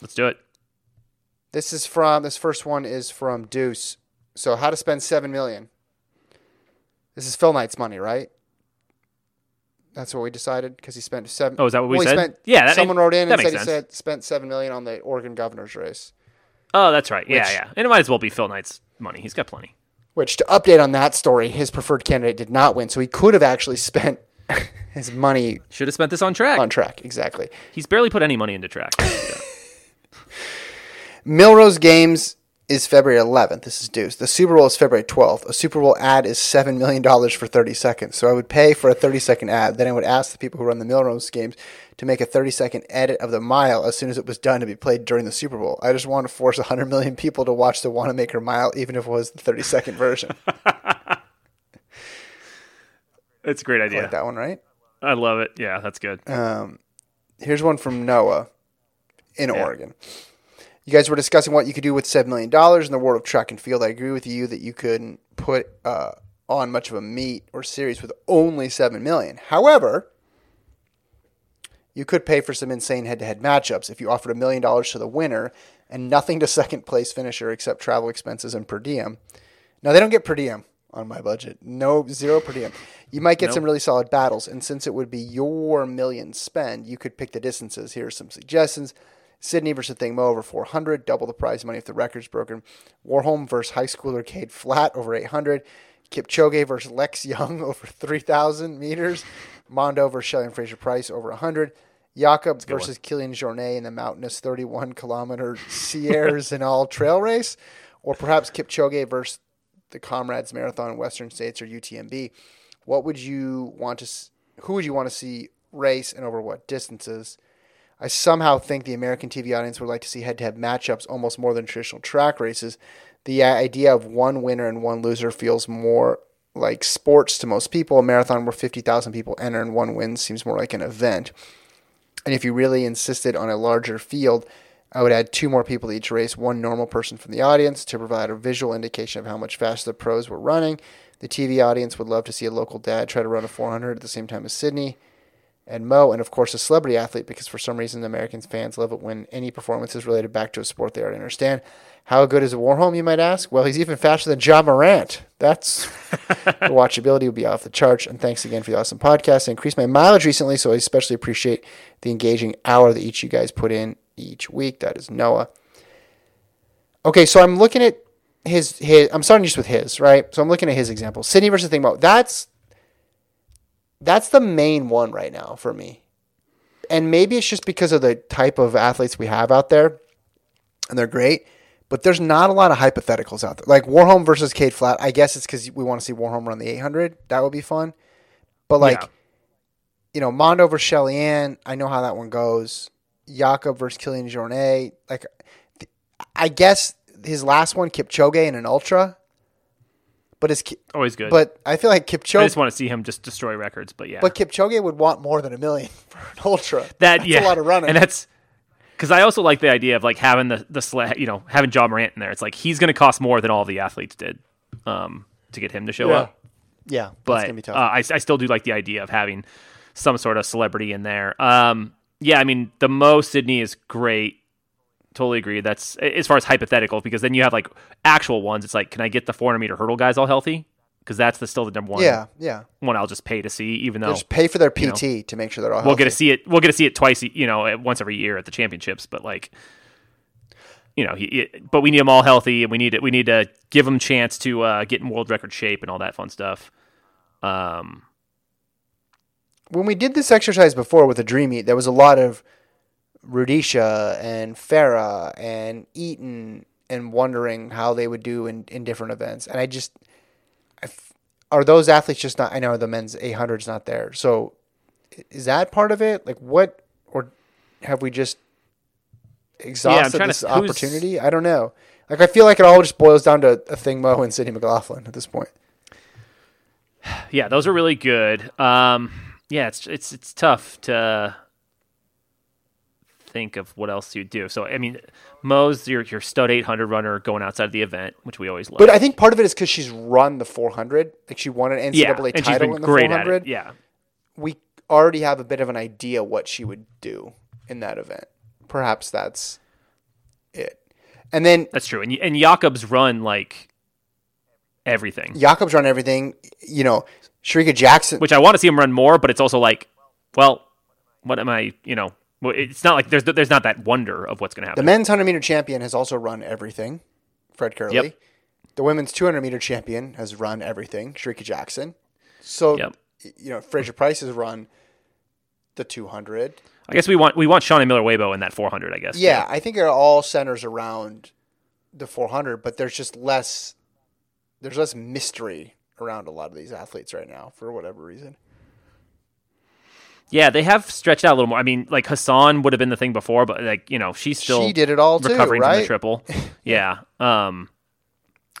Let's do it. This is from, this first one is from Deuce. So how to spend seven million dollars This is Phil Knight's money, right? That's what we decided because he spent seven. Oh, is that what we well, said? Spent, yeah, that someone made, wrote in and said sense. he said spent seven million on the Oregon governor's race. Oh, that's right. Yeah, which, yeah. And it might as well be Phil Knight's money. He's got plenty. Which to update on that story, his preferred candidate did not win, so he could have actually spent his money. Should have spent this on track. On track, exactly. He's barely put any money into track. Milrose Games is February eleventh This is Deuce. The Super Bowl is February twelfth A Super Bowl ad is seven million dollars for thirty seconds So I would pay for a thirty-second ad. Then I would ask the people who run the Milrose Games to make a thirty-second edit of the mile as soon as it was done to be played during the Super Bowl. I just want to force one hundred million people to watch the Wanamaker Mile, even if it was the thirty-second version. That's a great idea. I like that one, right? I love it. Yeah, that's good. Um, Here's one from Noah in yeah. Oregon. You guys were discussing what you could do with seven million dollars in the world of track and field. I agree with you that you couldn't put uh, on much of a meet or series with only seven million dollars. However, you could pay for some insane head-to-head matchups if you offered a million dollars to the winner and nothing to second-place finisher except travel expenses and per diem. Now, they don't get per diem on my budget. No, zero per diem. You might get nope. some really solid battles, and since it would be your million spend, you could pick the distances. Here are some suggestions. Sydney versus Thingmo over four hundred, double the prize money if the record's broken. Warholm versus high schooler Cade Flat over eight hundred. Kipchoge versus Lex Young over three thousand meters. Mondo versus Shelly Ann Fraser-Pryce over one hundred. Jakob versus one. Kilian Jornet in the mountainous thirty-one kilometer Sierras and all trail race. Or perhaps Kipchoge versus the Comrades Marathon in Western States or U T M B. What would you want to s- who would you want to see race and over what distances? I somehow think the American T V audience would like to see head-to-head matchups almost more than traditional track races. The idea of one winner and one loser feels more like sports to most people. A marathon where fifty thousand people enter and one wins seems more like an event. And if you really insisted on a larger field, I would add two more people to each race, one normal person from the audience to provide a visual indication of how much faster the pros were running. The T V audience would love to see a local dad try to run a four hundred at the same time as Sydney and Mo, and of course a celebrity athlete, because for some reason the American fans love it when any performance is related back to a sport they already understand. How good is Warholm, you might ask? Well, he's even faster than Ja Morant. That's the watchability would be off the charts. And thanks again for the awesome podcast. I increased my mileage recently, so I especially appreciate the engaging hour that each of you guys put in each week. That is Noah. Okay, so I'm looking at his, his I'm starting just with his, right? So I'm looking at his example. Sydney versus Thingmo. That's That's the main one right now for me. And maybe it's just because of the type of athletes we have out there, and they're great, but there's not a lot of hypotheticals out there. Like Warholm versus Cade Flat, I guess it's because we want to see Warholm run the eight hundred. That would be fun. But like, yeah. you know, Mondo versus Shelly Ann, I know how that one goes. Jakob versus Kilian Jornet. Like, I guess his last one, Kipchoge in an ultra. But it's always good. But I feel like Kipchoge. I just want to see him just destroy records. But yeah. But Kipchoge would want more than a million for an ultra. That that's yeah. a lot of running. And that's because I also like the idea of like having the the sla- you know having Ja Morant in there. It's like he's going to cost more than all the athletes did um, to get him to show yeah. up. Yeah, but that's gonna be tough. Uh, I I still do like the idea of having some sort of celebrity in there. Um, yeah, I mean the Mo Sydney is great. Totally agree. That's as far as hypothetical, because then you have like actual ones. It's like, can I get the four hundred meter hurdle guys all healthy? Because that's the, still the number one. Yeah, yeah. One I'll just pay to see, even though They'll just pay for their P T you know, to make sure they're all. Healthy. We'll get to see it. We'll get to see it twice. You know, once every year at the championships. But like, you know, he, it, but we need them all healthy, and we need it. We need to give them chance to uh, get in world record shape and all that fun stuff. Um, when we did this exercise before with the Dream Eat, there was a lot of Rudisha and Farah and Eaton and wondering how they would do in, in different events. And I just, I f- are those athletes just not, I know the men's eight hundred's not there. So is that part of it? Like what, or have we just exhausted yeah, this to, opportunity? I don't know. Like, I feel like it all just boils down to a Thingmo and Sydney McLaughlin at this point. Yeah. Those are really good. Um, yeah, it's, it's, it's tough to think of what else you do. So I mean, Mo's your your stud eight hundred runner going outside of the event, which we always love. But I think part of it is because she's run the four hundred, like she won an N C double A yeah, title and she's been in the great four hundred. At it. Yeah, we already have a bit of an idea what she would do in that event. Perhaps that's it. And then that's true. And and Jakob's run like everything. Jakob's run everything. You know, Shericka Jackson, which I want to see him run more, but it's also like, well, what am I? You know. Well, it's not like there's there's not that wonder of what's going to happen. The men's one hundred meter champion has also run everything, Fred Curley. Yep. The women's two hundred meter champion has run everything, Shericka Jackson. So, yep. you know, Fraser-Pryce has run the two hundred. I guess we want we want Shawnee Miller-Weibo in that four hundred, I guess. Yeah, too. I think it all centers around the four hundred, but there's just less there's less mystery around a lot of these athletes right now for whatever reason. Yeah, they have stretched out a little more. I mean, like Hassan would have been the thing before, but like, you know, she's still she did it all recovering too, right? from the triple. yeah. Um,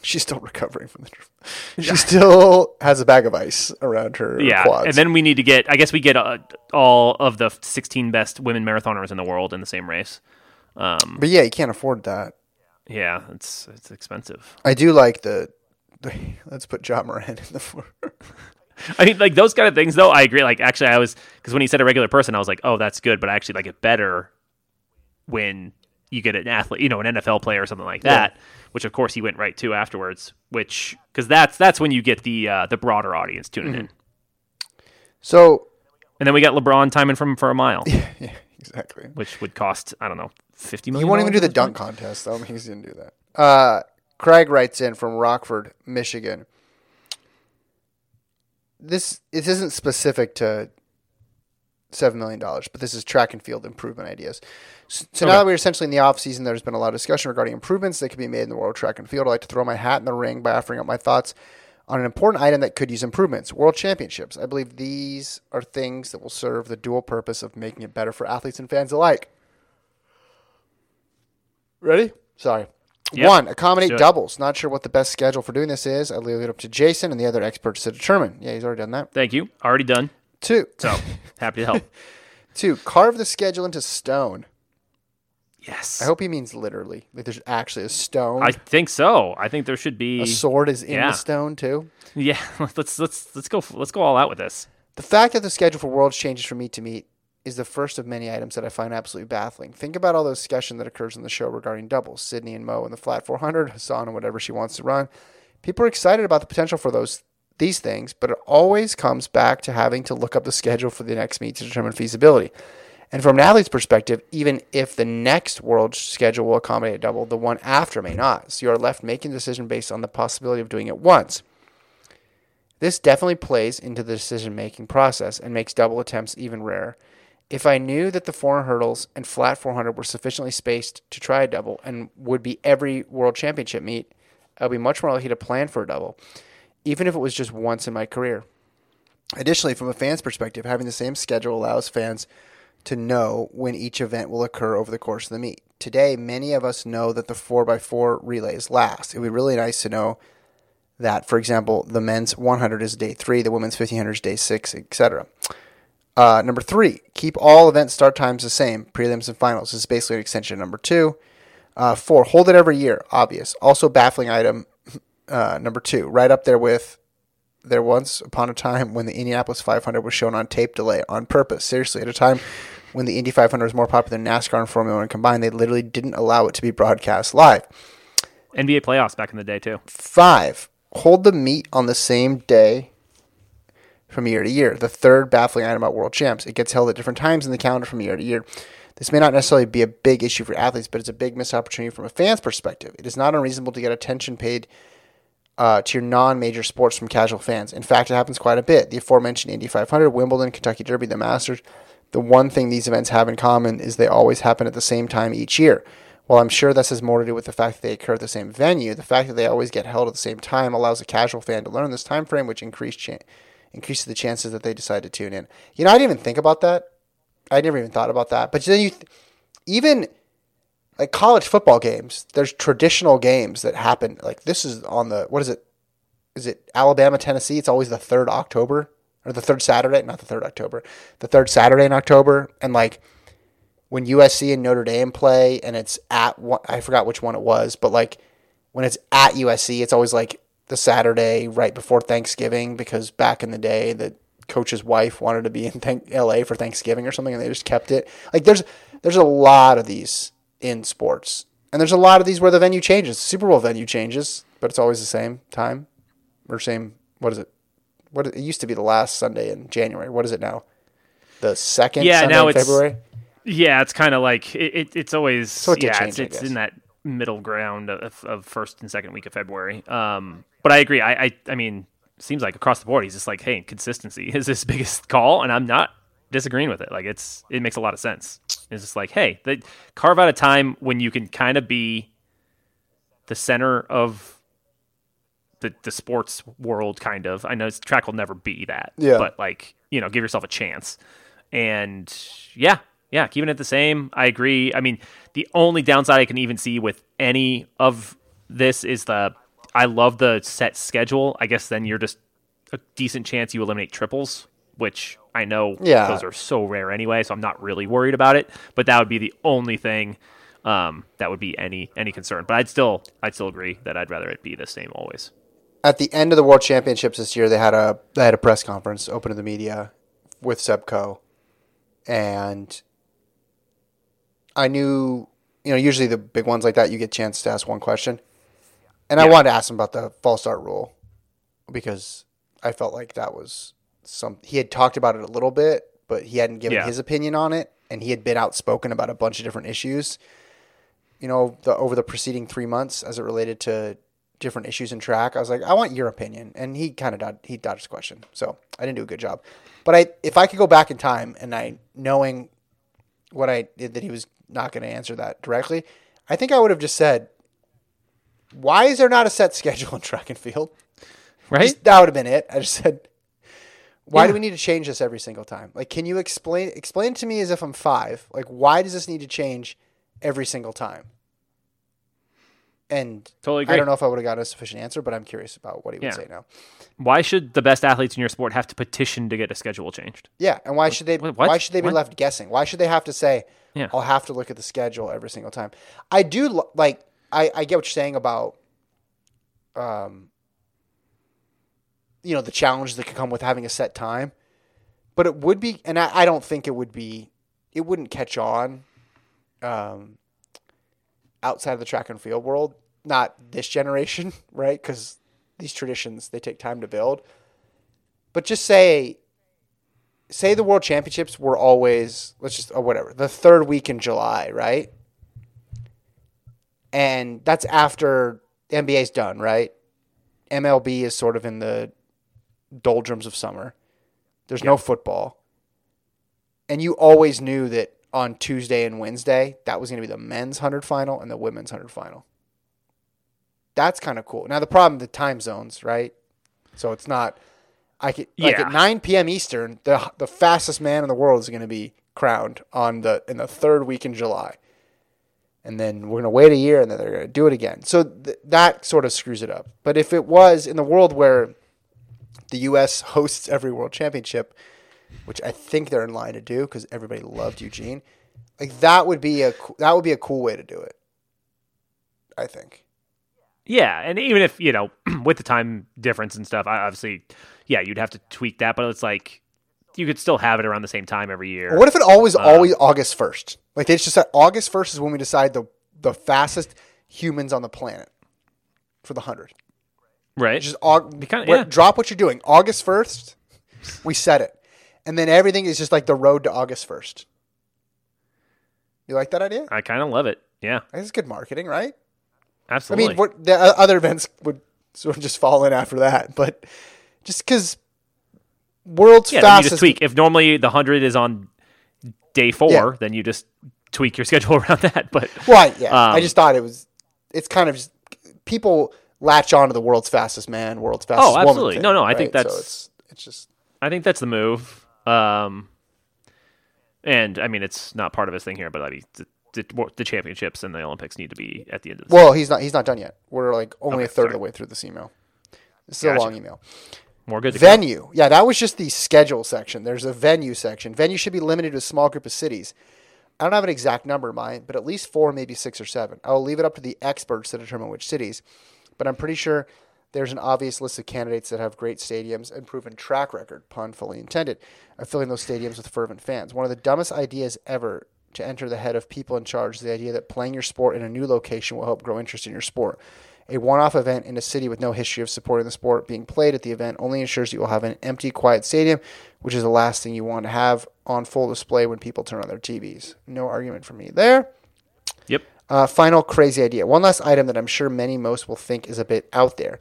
She's still recovering from the. She still has a bag of ice around her yeah, quads. And then we need to get. I guess we get uh, all of the sixteen best women marathoners in the world in the same race. Um, but yeah, you can't afford that. Yeah, it's it's expensive. I do like the. the let's put Ja Morant in the floor. I mean, like those kind of things, though. I agree. Like, actually, I was because when he said a regular person, I was like, oh, that's good. But I actually like it better when you get an athlete, you know, an N F L player or something like that. Yeah. Which of course he went right to afterwards, which because that's that's when you get the uh, the broader audience tuning mm-hmm. in. So, and then we got LeBron timing from him for a mile. Yeah, yeah, exactly. Which would cost I don't know fifty million dollars. He won't even do the dunk contest though. He's gonna do that. Uh, Craig writes in from Rockford, Michigan. This it isn't specific to seven million dollars, but this is track and field improvement ideas. So, so okay. Now that we're essentially in the offseason, there's been a lot of discussion regarding improvements that could be made in the world of track and field. I'd like to throw my hat in the ring by offering up my thoughts on an important item that could use improvements, world championships. I believe these are things that will serve the dual purpose of making it better for athletes and fans alike. Ready? Sorry. Yep. One, accommodate doubles. Not sure what the best schedule for doing this is. I leave it up to Jason and the other experts to determine. Yeah, he's already done that. Thank you. Already done. Two. So, happy to help. Two, carve the schedule into stone. Yes. I hope he means literally. Like there's actually a stone. I think so. I think there should be a sword is in yeah. the stone too. Yeah. Let's let's let's go let's go all out with this. The fact that the schedule for Worlds changes from meet to meet is the first of many items that I find absolutely baffling. Think about all the discussion that occurs in the show regarding doubles, Sydney and Mo in the flat four hundred, Hassan and whatever she wants to run. People are excited about the potential for those these things, but it always comes back to having to look up the schedule for the next meet to determine feasibility. And from an athlete's perspective, even if the next world schedule will accommodate a double, the one after may not. So you are left making a decision based on the possibility of doing it once. This definitely plays into the decision-making process and makes double attempts even rarer. If I knew that the four hundred hurdles and flat four hundred were sufficiently spaced to try a double and would be every world championship meet, I would be much more likely to plan for a double, even if it was just once in my career. Additionally, from a fan's perspective, having the same schedule allows fans to know when each event will occur over the course of the meet. Today, many of us know that the four by four relays last. It would be really nice to know that, for example, the men's one hundred is day three, the women's fifteen hundred is day six, et cetera. Uh, number three, keep all event start times the same, prelims and finals. This is basically an extension of number two. Uh, four, hold it every year, obvious. Also baffling item uh, number two, right up there with there once upon a time when the Indianapolis five hundred was shown on tape delay on purpose. Seriously, at a time when the Indy five hundred was more popular than NASCAR and Formula One combined, they literally didn't allow it to be broadcast live. N B A playoffs back in the day, too. Five, hold the meet on the same day from year to year. The third baffling item about World Champs. It gets held at different times in the calendar from year to year. This may not necessarily be a big issue for athletes, but it's a big missed opportunity from a fan's perspective. It is not unreasonable to get attention paid uh, to your non-major sports from casual fans. In fact, it happens quite a bit. The aforementioned Indy five hundred, Wimbledon, Kentucky Derby, the Masters. The one thing these events have in common is they always happen at the same time each year. While I'm sure this has more to do with the fact that they occur at the same venue, the fact that they always get held at the same time allows a casual fan to learn this time frame, which increase cha- increases the chances that they decide to tune in. You know, I didn't even think about that. I never even thought about that. But then you, th- even like college football games, there's traditional games that happen. Like this is on the, what is it? Is it Alabama, Tennessee? It's always the third October or the third Saturday, not the third October, the third Saturday in October. And like when U S C and Notre Dame play and it's at one, I forgot which one it was, but like when it's at U S C, it's always like the Saturday right before Thanksgiving, because back in the day, the coach's wife wanted to be in th- L A for Thanksgiving or something, and they just kept it. Like there's there's a lot of these in sports, and there's a lot of these where the venue changes. The Super Bowl venue changes, but it's always the same time or same. What is it? What it used to be the last Sunday in January. What is it now? The second yeah, Sunday now in it's, February. Yeah, it's kind of like it, it. It's always so it yeah, change, it's, it's in that middle ground of, of first and second week of February. Um, but I agree. I I, I mean. Seems like across the board, he's just like, hey, consistency is his biggest call, and I'm not disagreeing with it. Like it's, it makes a lot of sense. It's just like, hey, they carve out a time when you can kind of be the center of the the sports world, kind of. I know it's, track will never be that, yeah. But like, you know, give yourself a chance. And yeah, yeah, keeping it the same, I agree. I mean, the only downside I can even see with any of this is the I love the set schedule. I guess then you're just a decent chance you eliminate triples, which I know yeah. those are so rare anyway, so I'm not really worried about it. But that would be the only thing um, that would be any any concern. But I'd still I'd still agree that I'd rather it be the same always. At the end of the World Championships this year, they had a they had a press conference open to the media with Sebco, and I knew, you know, usually the big ones like that, you get a chance to ask one question. And yeah. I wanted to ask him about the false start rule because I felt like that was some – he had talked about it a little bit, but he hadn't given yeah. his opinion on it, and he had been outspoken about a bunch of different issues, you know, the, over the preceding three months as it related to different issues in track. I was like, I want your opinion. And he kind of dodged, he dodged his question, so I didn't do a good job. But I, if I could go back in time and I – knowing what I did, that he was – not going to answer that directly, I think I would have just said, why is there not a set schedule in track and field? Right? Just, that would have been it. I just said, why yeah. do we need to change this every single time? Like, can you explain, explain to me as if I'm five, like, why does this need to change every single time? And totally agree. I don't know if I would have got a sufficient answer, but I'm curious about what he would yeah. say now. Why should the best athletes in your sport have to petition to get a schedule changed? Yeah. And why should they, what? why should they be what? left guessing? Why should they have to say, yeah. I'll have to look at the schedule every single time. I do like, I, I get what you're saying about, um, you know, the challenges that could come with having a set time, but it would be, and I, I don't think it would be, it wouldn't catch on, um, outside of the track and field world, not this generation, right? Because these traditions, they take time to build. But just say, say the World Championships were always, let's just, or whatever, the third week in July, right? And that's after the N B A's done, right? M L B is sort of in the doldrums of summer. There's yeah. no football. And you always knew that on Tuesday and Wednesday, that was going to be the men's one hundred final and the women's one hundred final. That's kind of cool. Now, the problem, the time zones, right? So it's not – I could yeah. like at nine p.m. Eastern, the the fastest man in the world is going to be crowned on the in the third week in July. And then we're going to wait a year, and then they're going to do it again. So th- that sort of screws it up. But if it was in the world where the U S hosts every World Championship – which I think they're in line to do because everybody loved Eugene. Like that would be a that would be a cool way to do it, I think. Yeah, and even if you know with the time difference and stuff, I obviously, yeah, you'd have to tweak that. But it's like you could still have it around the same time every year. What if it always um, always August first? Like they just said, August first is when we decide the the fastest humans on the planet for the hundred. Right. Just kind of, yeah. drop what you're doing. August first, we set it. And then everything is just like the road to August first. You like that idea? I kind of love it. Yeah. It's good marketing, right? Absolutely. I mean, what, the other events would sort of just fall in after that. But just because world's yeah, fastest. You just tweak. If normally the one hundred is on day four, yeah. then you just tweak your schedule around that. But Right, yeah. Um, I just thought it was – it's kind of just, people latch on to the world's fastest man, world's fastest woman. Oh, absolutely. Woman thing, no, no. I right? think that's so – it's, it's just – I think that's the move. Um, and I mean, it's not part of his thing here, but I mean, the, the, the championships and the Olympics need to be at the end of the. Well, season. he's not, he's not done yet. We're like only okay, a third sorry. of the way through this email. This is gotcha. a long email. More good. Venue. Go. Yeah. That was just the schedule section. There's a venue section. Venue should be limited to a small group of cities. I don't have an exact number in mind, but at least four, maybe six or seven. I'll leave it up to the experts to determine which cities, but I'm pretty sure there's an obvious list of candidates that have great stadiums and proven track record, pun fully intended, of filling those stadiums with fervent fans. One of the dumbest ideas ever to enter the head of people in charge is the idea that playing your sport in a new location will help grow interest in your sport. A one-off event in a city with no history of supporting the sport being played at the event only ensures you will have an empty, quiet stadium, which is the last thing you want to have on full display when people turn on their T Vs. No argument from me there. Yep. Uh, final crazy idea. One last item that I'm sure many most will think is a bit out there.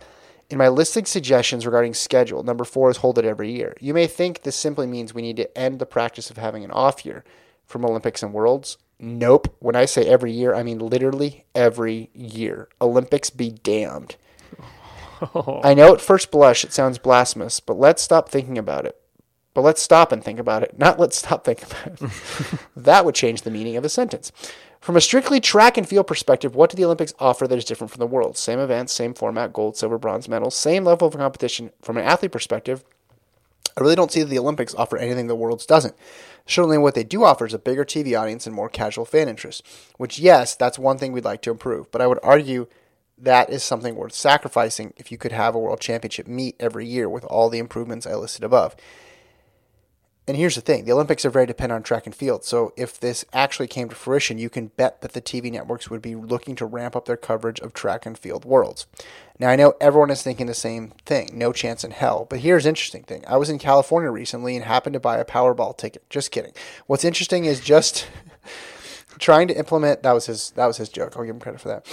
In my listing suggestions regarding schedule, number four is hold it every year. You may think this simply means we need to end the practice of having an off year from Olympics and Worlds. Nope. When I say every year, I mean literally every year. Olympics be damned. I know at first blush it sounds blasphemous, but let's stop thinking about it. But let's stop and think about it. Not let's stop thinking about it. That would change the meaning of the sentence. From a strictly track and field perspective, what do the Olympics offer that is different from the world? Same events, same format, gold, silver, bronze medals, same level of competition. From an athlete perspective, I really don't see that the Olympics offer anything the world's doesn't. Certainly what they do offer is a bigger T V audience and more casual fan interest, which, yes, that's one thing we'd like to improve. But I would argue that is something worth sacrificing if you could have a world championship meet every year with all the improvements I listed above. And here's the thing. The Olympics are very dependent on track and field. So if this actually came to fruition, you can bet that the T V networks would be looking to ramp up their coverage of track and field worlds. Now, I know everyone is thinking the same thing. No chance in hell. But here's an interesting thing. I was in California recently and happened to buy a Powerball ticket. Just kidding. What's interesting is just trying to implement – that was his that was his joke. I'll give him credit for that.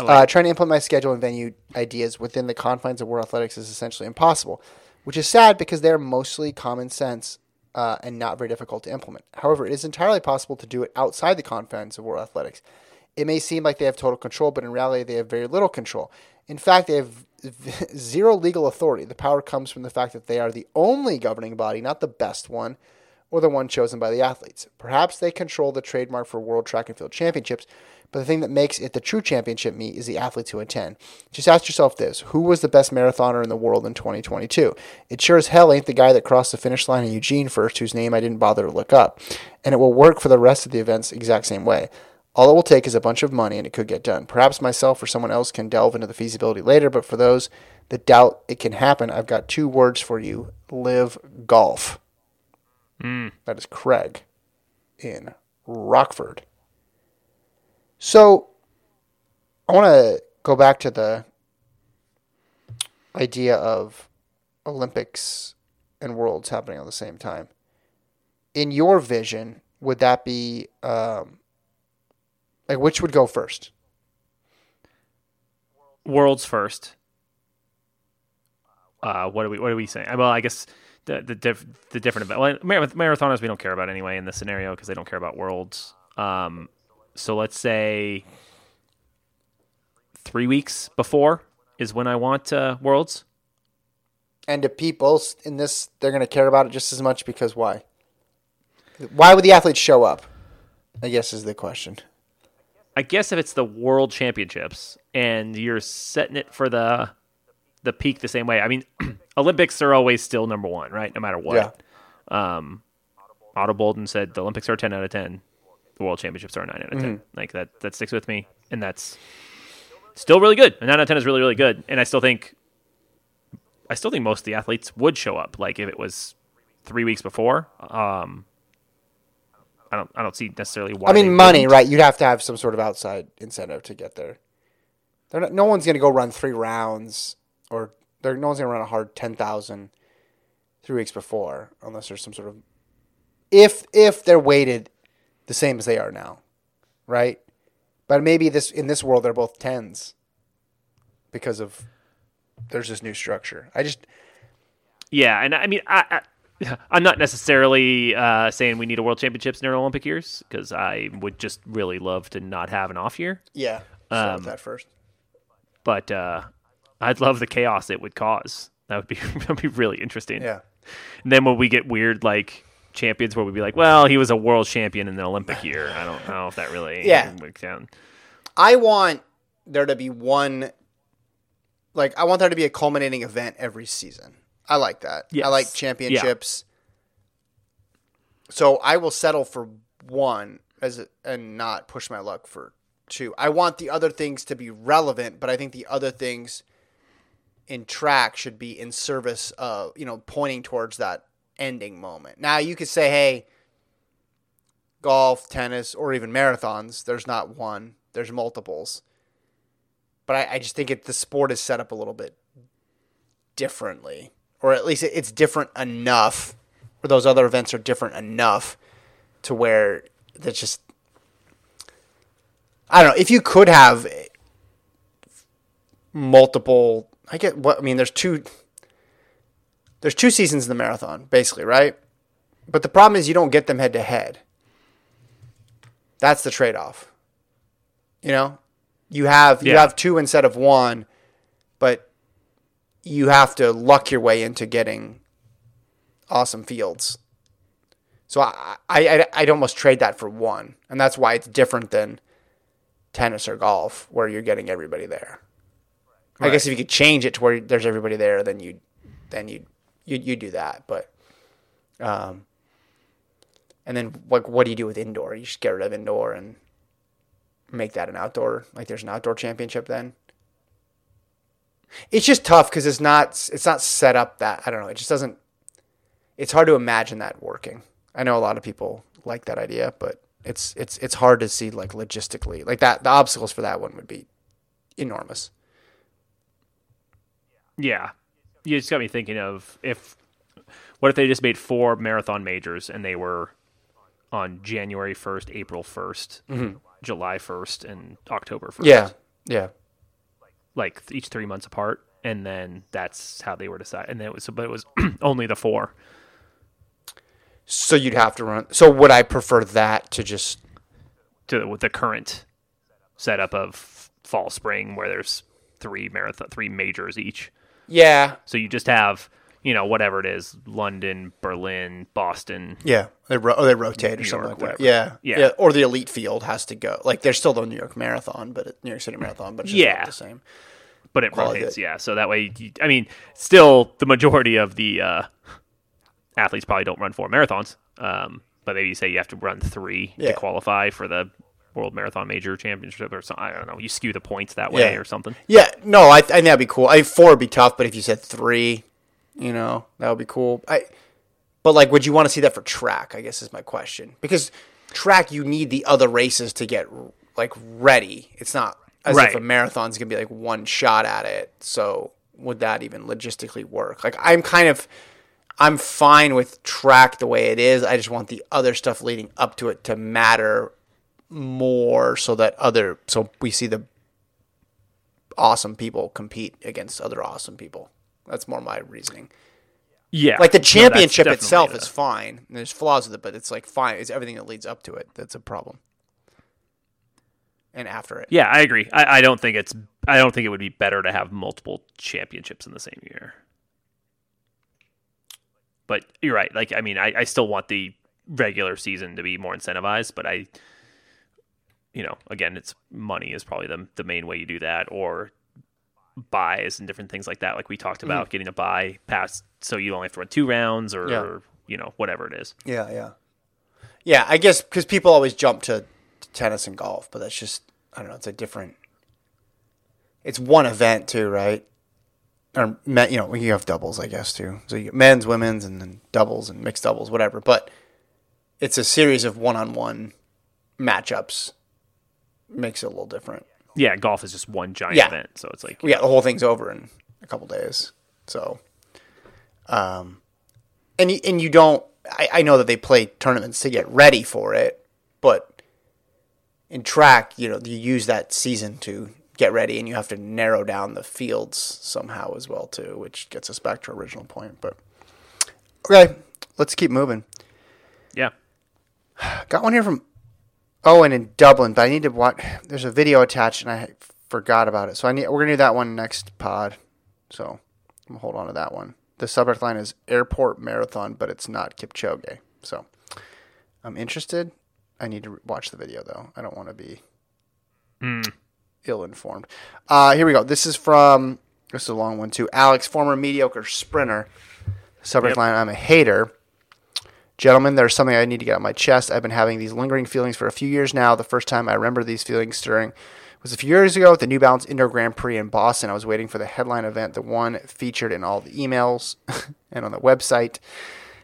Like uh, trying to implement my schedule and venue ideas within the confines of World Athletics is essentially impossible, which is sad because they're mostly common sense – Uh, and not very difficult to implement. However, it is entirely possible to do it outside the confines of World Athletics. It may seem like they have total control, but in reality, they have very little control. In fact, they have zero legal authority. The power comes from the fact that they are the only governing body, not the best one, or the one chosen by the athletes. Perhaps they control the trademark for World Track and Field Championships, but the thing that makes it the true championship meet is the athletes who attend. Just ask yourself this. Who was the best marathoner in the world in twenty twenty-two? It sure as hell ain't the guy that crossed the finish line in Eugene first, whose name I didn't bother to look up. And it will work for the rest of the events the exact same way. All it will take is a bunch of money and it could get done. Perhaps myself or someone else can delve into the feasibility later, but for those that doubt it can happen, I've got two words for you. Live golf. Mm. That is Craig in Rockford. So I want to go back to the idea of Olympics and Worlds happening at the same time. In your vision, would that be um, – like which would go first? Worlds first. Uh, what are we What are we saying? Well, I guess the the, diff, the different event. Well, marathoners we don't care about anyway in this scenario because they don't care about Worlds. Um So let's say three weeks before is when I want uh, Worlds. And the people in this, they're going to care about it just as much because why? Why would the athletes show up? I guess is the question. I guess if it's the World Championships and you're setting it for the the peak the same way. I mean, Olympics are always still number one, right? No matter what. Yeah. Um, Otto Bolden said the Olympics are ten out of ten. The World Championships are nine out of ten. Mm-hmm. Like that, that sticks with me, and that's still really good. A nine out of ten is really, really good, and I still think, I still think most of the athletes would show up. Like if it was three weeks before, um, I don't, I don't see necessarily why. I mean, money, wouldn't. Right? You'd have to have some sort of outside incentive to get there. They're not, no one's going to go run three rounds, or no one's going to run a hard ten thousand three weeks before, unless there's some sort of if if they're weighted. The same as they are now, right? But maybe this in this world they're both tens because of there's this new structure. I just, yeah, and I mean, I, I I'm not necessarily uh, saying we need a world championships in our Olympic years because I would just really love to not have an off year. Yeah, start um, with that first. But uh, I'd love the chaos it would cause. That would be that would be really interesting. Yeah, and then when we get weird like. Champions where we'd be like, well, he was a world champion in the Olympic year. I don't know if that really yeah. worked down. I want there to be one, like I want there to be a culminating event every season. I like that. Yes. I like championships. Yeah. So I will settle for one as a, and not push my luck for two. I want the other things to be relevant, but I think the other things in track should be in service of, you know, pointing towards that ending moment. Now you could say, hey, golf, tennis, or even marathons, there's not one, there's multiples. But I, I just think it, the sport is set up a little bit differently, or at least it, it's different enough, or those other events are different enough to where that's just, I don't know, if you could have multiple, I get what, I mean, there's two... There's two seasons in the marathon, basically, right? But the problem is you don't get them head-to-head. That's the trade-off. You know? You have yeah. you have two instead of one, but you have to luck your way into getting awesome fields. So I, I, I'd almost trade that for one. And that's why it's different than tennis or golf, where you're getting everybody there. Right. I guess if you could change it to where there's everybody there, then you'd, then you'd, you'd, you'd do that. But, um, and then like, what do you do with indoor? You just get rid of indoor and make that an outdoor, like there's an outdoor championship then. It's just tough because it's not, it's not set up that, I don't know, it just doesn't, it's hard to imagine that working. I know a lot of people like that idea, but it's it's it's hard to see, like, logistically. Like, that the obstacles for that one would be enormous. Yeah. You just got me thinking of if – what if they just made four marathon majors and they were on January first, April first, mm-hmm. July first, and October first? Yeah, yeah. Like, each three months apart, and then that's how they were decided. And then it was – but it was only the four. So you'd have to run. So would I prefer that to just to with the current setup of fall spring, where there's three marathon, three majors each? Yeah. So you just have, you know, whatever it is, London, Berlin, Boston. Yeah, they ro- or they rotate New or something York, like that. Yeah. yeah, yeah. Or the elite field has to go. Like there's still the New York Marathon, but it, New York City Marathon, but it's just yeah. not the same. But it Quality rotates, it. yeah. So that way, you, I mean, still the majority of the. Uh, athletes probably don't run four marathons, um, but maybe you say you have to run three yeah. to qualify for the World Marathon Major Championship or something. I don't know. You skew the points that way yeah. or something. Yeah. No, I, I think that'd be cool. I mean, four would be tough, but if you said three, you know, that would be cool. I, but like, would you want to see that for track? I guess is my question, because track, you need the other races to get like ready. It's not as right. if a marathon's going to be like one shot at it. So would that even logistically work? Like I'm kind of, I'm fine with track the way it is. I just want the other stuff leading up to it to matter more, so that other, so we see the awesome people compete against other awesome people. That's more my reasoning. Yeah. Like the championship no, itself is fine. There's flaws with it, but it's like fine. It's everything that leads up to it that's a problem. And after it. Yeah, I agree. I, I don't think it's, I don't think it would be better to have multiple championships in the same year. But you're right. Like, I mean, I, I still want the regular season to be more incentivized, but I, you know, again, it's money is probably the the main way you do that, or buys and different things like that. Like we talked about mm. getting a buy pass, so you only have to run two rounds or, yeah. or you know, whatever it is. Yeah, yeah. Yeah, I guess because people always jump to, to tennis and golf, but that's just, I don't know, it's a different, it's one event too, right? Or men, you know, you have doubles, I guess, too. So you get men's, women's, and then doubles and mixed doubles, whatever. But it's a series of one-on-one matchups. Makes it a little different. Yeah, golf is just one giant yeah. event, so it's like yeah, the whole thing's over in a couple days. So, um, and you, and you don't. I, I know that they play tournaments to get ready for it, but in track, you know, you use that season to. Get ready, and you have to narrow down the fields somehow as well too, which gets us back to our original point. But okay, let's keep moving. Yeah, got one here from Owen in Dublin, but I need to watch. There's a video attached, and I forgot about it, so I need. We're gonna do that one next pod. So I'm gonna hold on to that one. The subject line is Airport Marathon, but it's not Kipchoge. So I'm interested. I need to watch the video though. I don't want to be. Mm. Ill-informed. Uh, here we go. This is from, this is a long one too. Alex, former mediocre sprinter. Subject yep. line, I'm a hater. Gentlemen, there's something I need to get out of my chest. I've been having these lingering feelings for a few years now. The first time I remember these feelings stirring was a few years ago at the New Balance Indoor Grand Prix in Boston. I was waiting for the headline event, the one featured in all the emails and on the website.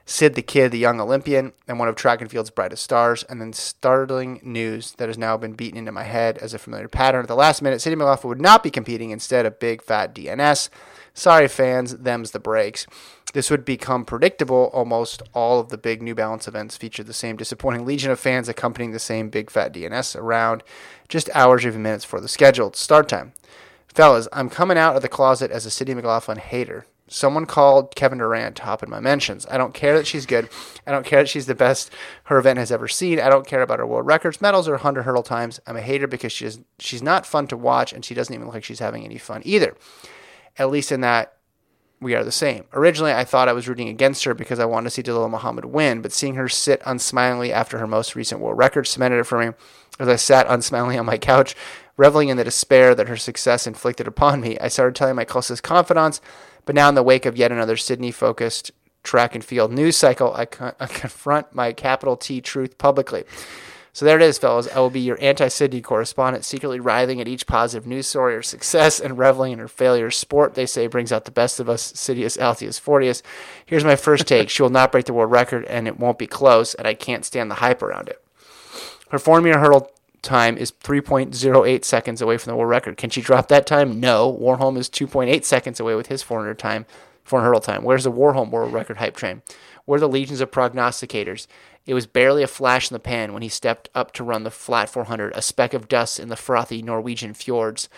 Sid the Kid, the young Olympian, and one of track and field's brightest stars, and then startling news that has now been beaten into my head as a familiar pattern. At the last minute, Sydney McLaughlin would not be competing, instead a big fat D N S. Sorry fans, them's the breaks. This would become predictable. Almost all of the big New Balance events featured the same disappointing legion of fans accompanying the same big fat D N S around just hours or even minutes before the scheduled start time. Fellas, I'm coming out of the closet as a Sydney McLaughlin hater. Someone called Kevin Durant top in my mentions. I don't care that she's good. I don't care that she's the best her event has ever seen. I don't care about her world records, medals, or one hundred hurdle times. I'm a hater because she is, she's not fun to watch, and she doesn't even look like she's having any fun either. At least in that we are the same. Originally, I thought I was rooting against her because I wanted to see Dalila Muhammad win, but seeing her sit unsmilingly after her most recent world record cemented it for me. As I sat unsmilingly on my couch, reveling in the despair that her success inflicted upon me, I started telling my closest confidants, but now in the wake of yet another Sydney-focused track and field news cycle, I, con- I confront my capital T truth publicly. So there it is, fellas. I will be your anti-Sydney correspondent, secretly writhing at each positive news story or success and reveling in her failure. Sport, they say, brings out the best of us, Sidious, Altius, Fortius. Here's my first take. She will not break the world record, and it won't be close, and I can't stand the hype around it. Her four-meter hurdle time is three point oh eight seconds away from the world record. Can she drop that time? No. Warholm is two point eight seconds away with his four hundred time, four hundred hurdle time. Where's the Warholm world record hype train? Where are the legions of prognosticators? It was barely a flash in the pan when he stepped up to run the flat four hundred, a speck of dust in the frothy Norwegian fjords.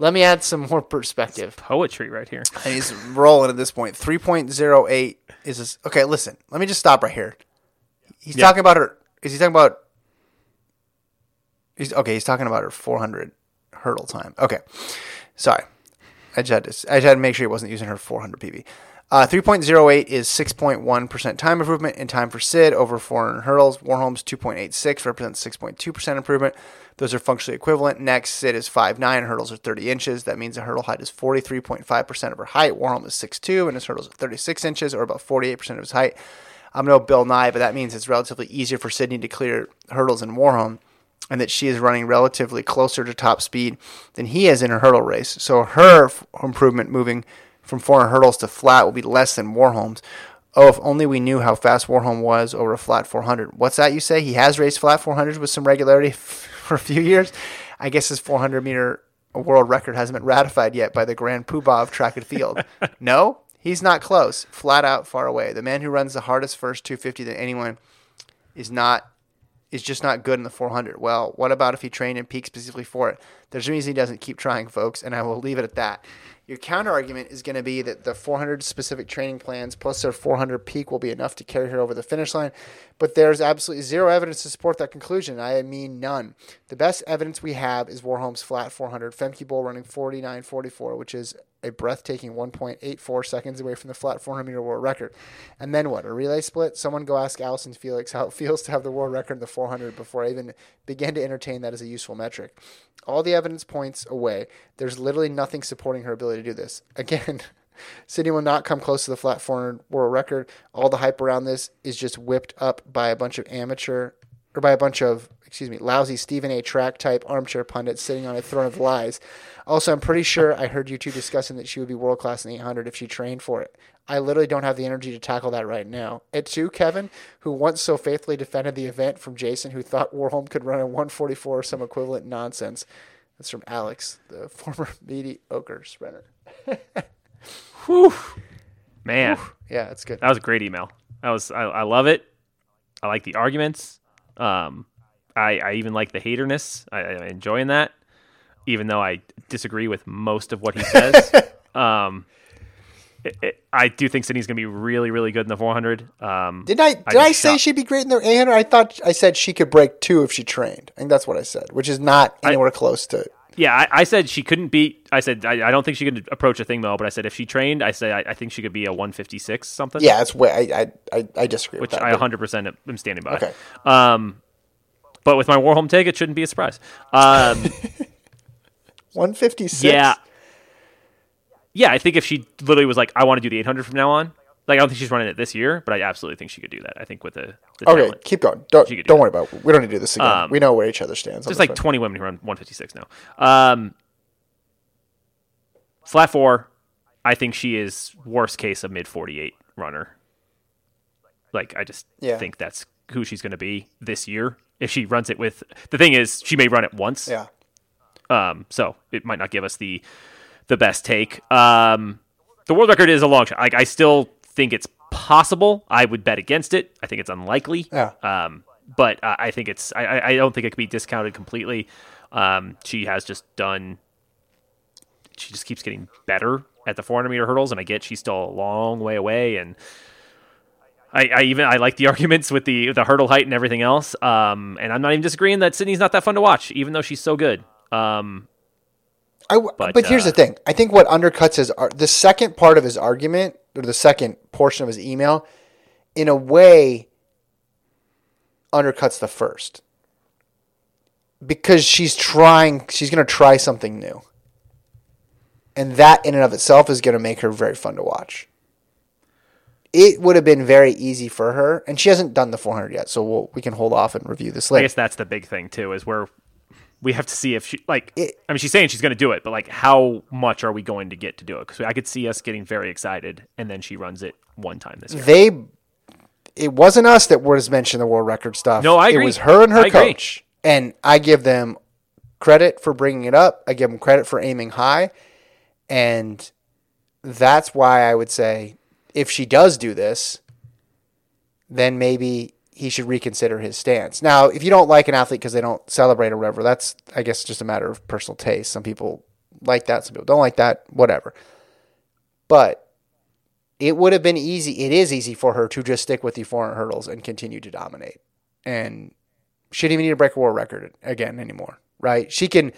Let me add some more perspective. It's poetry right here. And he's rolling at this point. three point oh eight is this. Okay, listen. Let me just stop right here. He's yeah. talking about her. Is he talking about? He's okay. He's talking about her four hundred hurdle time. Okay, sorry. I just had to. I just had to make sure he wasn't using her four hundred P B. Uh, three point oh eight is six point one percent time improvement in time for Sid over four hundred hurdles. Warholm's two point eight six represents six point two percent improvement. Those are functionally equivalent. Next, Sid is five nine, hurdles are thirty inches. That means the hurdle height is forty-three point five percent of her height. Warholm is six two, and his hurdles are thirty-six inches, or about forty-eight percent of his height. I'm no Bill Nye, but that means it's relatively easier for Sydney to clear hurdles in Warholm, and that she is running relatively closer to top speed than he is in her hurdle race. So her f- improvement moving from four hundred hurdles to flat will be less than Warholm's. Oh, if only we knew how fast Warholm was over a flat four hundred. What's that you say? He has raced flat four hundreds with some regularity f- for a few years. I guess his four hundred meter world record hasn't been ratified yet by the grand poobah of track and field. No, he's not close. Flat out, far away. The man who runs the hardest first two fifty than anyone is not is just not good in the four hundred. Well, what about if he trained and peaked specifically for it? There's a reason he doesn't keep trying, folks, and I will leave it at that. Your counter-argument is going to be that the four hundred specific training plans plus their four hundred peak will be enough to carry her over the finish line, but there's absolutely zero evidence to support that conclusion. I mean none. The best evidence we have is Warholm's flat four hundred, Femke Bol running forty-nine forty-four, which is a breathtaking one point eight four seconds away from the flat four hundred meter world record. And then what? A relay split? Someone go ask Allison Felix how it feels to have the world record in the four hundred before I even begin to entertain that as a useful metric. All the evidence points away. There's literally nothing supporting her ability to do this. Again, Sydney will not come close to the flat four hundred world record. All the hype around this is just whipped up by a bunch of amateur, or by a bunch of, excuse me, lousy Stephen A. Track type armchair pundits sitting on a throne of lies. Also, I'm pretty sure I heard you two discussing that she would be world class in the eight hundred if she trained for it. I literally don't have the energy to tackle that right now. At two, Kevin, who once so faithfully defended the event from Jason, who thought Warholm could run a one forty-four or some equivalent nonsense. That's from Alex, the former mediocre sprinter. Whew. Man. Whew. Yeah, that's good. That was a great email. That was I, I love it. I like the arguments. Um, I, I even like the haterness. I, I'm enjoying that, even though I disagree with most of what he says. um, it, it, I do think Sydney's going to be really, really good in the four hundred. Um, did I did I, I say shot. she'd be great in the eight hundred? I thought I said she could break two if she trained. I think that's what I said, which is not anywhere I, close to it. Yeah, I, I said she couldn't beat. I said I, I don't think she could approach a thing though. But I said if she trained, I said I, I think she could be a one fifty-six something. Yeah, that's way I I I disagree. Which with that, I one hundred percent am standing by. Okay. Um, but with my Warholm take, it shouldn't be a surprise. Um, one fifty-six. Yeah. Yeah, I think if she literally was like, I want to do the eight hundred from now on. Like I don't think she's running it this year, but I absolutely think she could do that. I think with the, the okay, talent, keep going. Don't do don't worry about it. We don't need to do this again. Um, we know where each other stands. There's like one. twenty women who run one fifty-six now. Um, flat four, I think she is worst case a mid forty-eight runner. Like I just yeah. think that's who she's going to be this year if she runs it with. The thing is, she may run it once. Yeah. Um. So it might not give us the the best take. Um. The world record is a long shot. Like I still. think it's possible. I would bet against it. I think it's unlikely. Yeah. Um, but uh, I think it's, I, I don't think it can be discounted completely. Um, she has just done, she just keeps getting better at the four hundred meter hurdles. And I get, she's still a long way away. And I, I even, I like the arguments with the, the hurdle height and everything else. Um, and I'm not even disagreeing that Sydney's not that fun to watch, even though she's so good. Um, I, but, but here's uh, the thing. I think what undercuts his – the second part of his argument, or the second portion of his email, in a way undercuts the first. Because she's trying – she's going to try something new. And that in and of itself is going to make her very fun to watch. It would have been very easy for her. And she hasn't done the four hundred yet, so we'll, we can hold off and review this later. I guess that's the big thing, too, is where we have to see if she, like, it, I mean, she's saying she's going to do it, but, like, how much are we going to get to do it? Because I could see us getting very excited, and then she runs it one time this year. They, it wasn't us that was mentioning the world record stuff. No, I agree. It was her and her I coach. Agree. And I give them credit for bringing it up. I give them credit for aiming high. And that's why I would say, if she does do this, then maybe he should reconsider his stance. Now, if you don't like an athlete because they don't celebrate or whatever, that's, I guess, just a matter of personal taste. Some people like that. Some people don't like that, whatever. But it would have been easy. It is easy for her to just stick with the four hundred hurdles and continue to dominate. And she didn't even need to break a world record again anymore, right? She can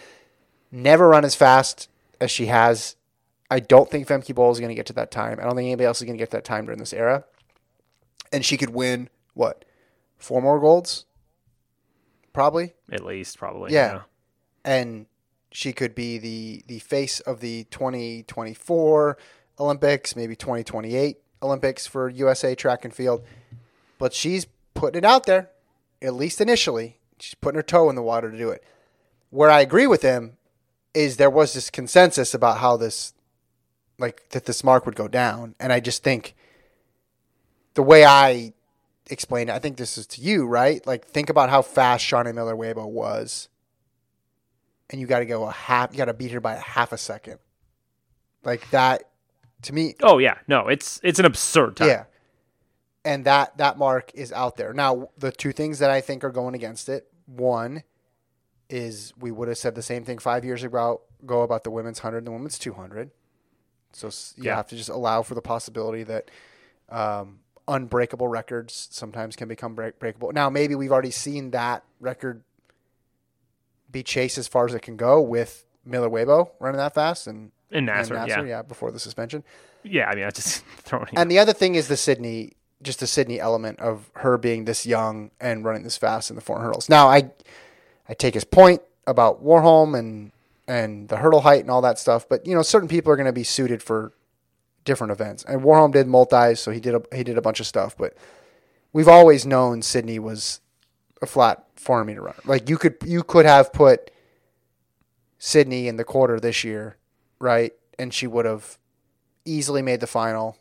never run as fast as she has. I don't think Femke Bol is going to get to that time. I don't think anybody else is going to get to that time during this era. And she could win, what, four more golds? Probably? At least, probably. Yeah. yeah. And she could be the, the face of the twenty twenty-four Olympics, maybe twenty twenty-eight Olympics for U S A track and field. But she's putting it out there, at least initially. She's putting her toe in the water to do it. Where I agree with him is there was this consensus about how this, like, that this mark would go down. And I just think the way I explained it, I think this is to you, right? Like, think about how fast Shauna Miller-Weibo was. And you got to go a half, you got to beat her by a half a second. Like that, to me. Oh, yeah. No, it's, it's an absurd time. Yeah. And that, that mark is out there. Now, the two things that I think are going against it. One is we would have said the same thing five years ago about the women's one hundred and the women's two hundred. So you yeah. have to just allow for the possibility that um, unbreakable records sometimes can become break- breakable. Now, maybe we've already seen that record be chased as far as it can go with Miller-Weibo running that fast and, and Nasser, and Nasser yeah. yeah, before the suspension. Yeah, I mean, I just throwing it. And the other thing is the Sydney, just the Sydney element of her being this young and running this fast in the four hurdles. Now, I, I take his point about Warholm and. and the hurdle height and all that stuff. But, you know, certain people are going to be suited for different events. And Warholm did multis, so he did a, he did a bunch of stuff. But we've always known Sydney was a flat four hundred meter runner. Like, you could you could have put Sydney in the quarter this year, right? And she would have easily made the final.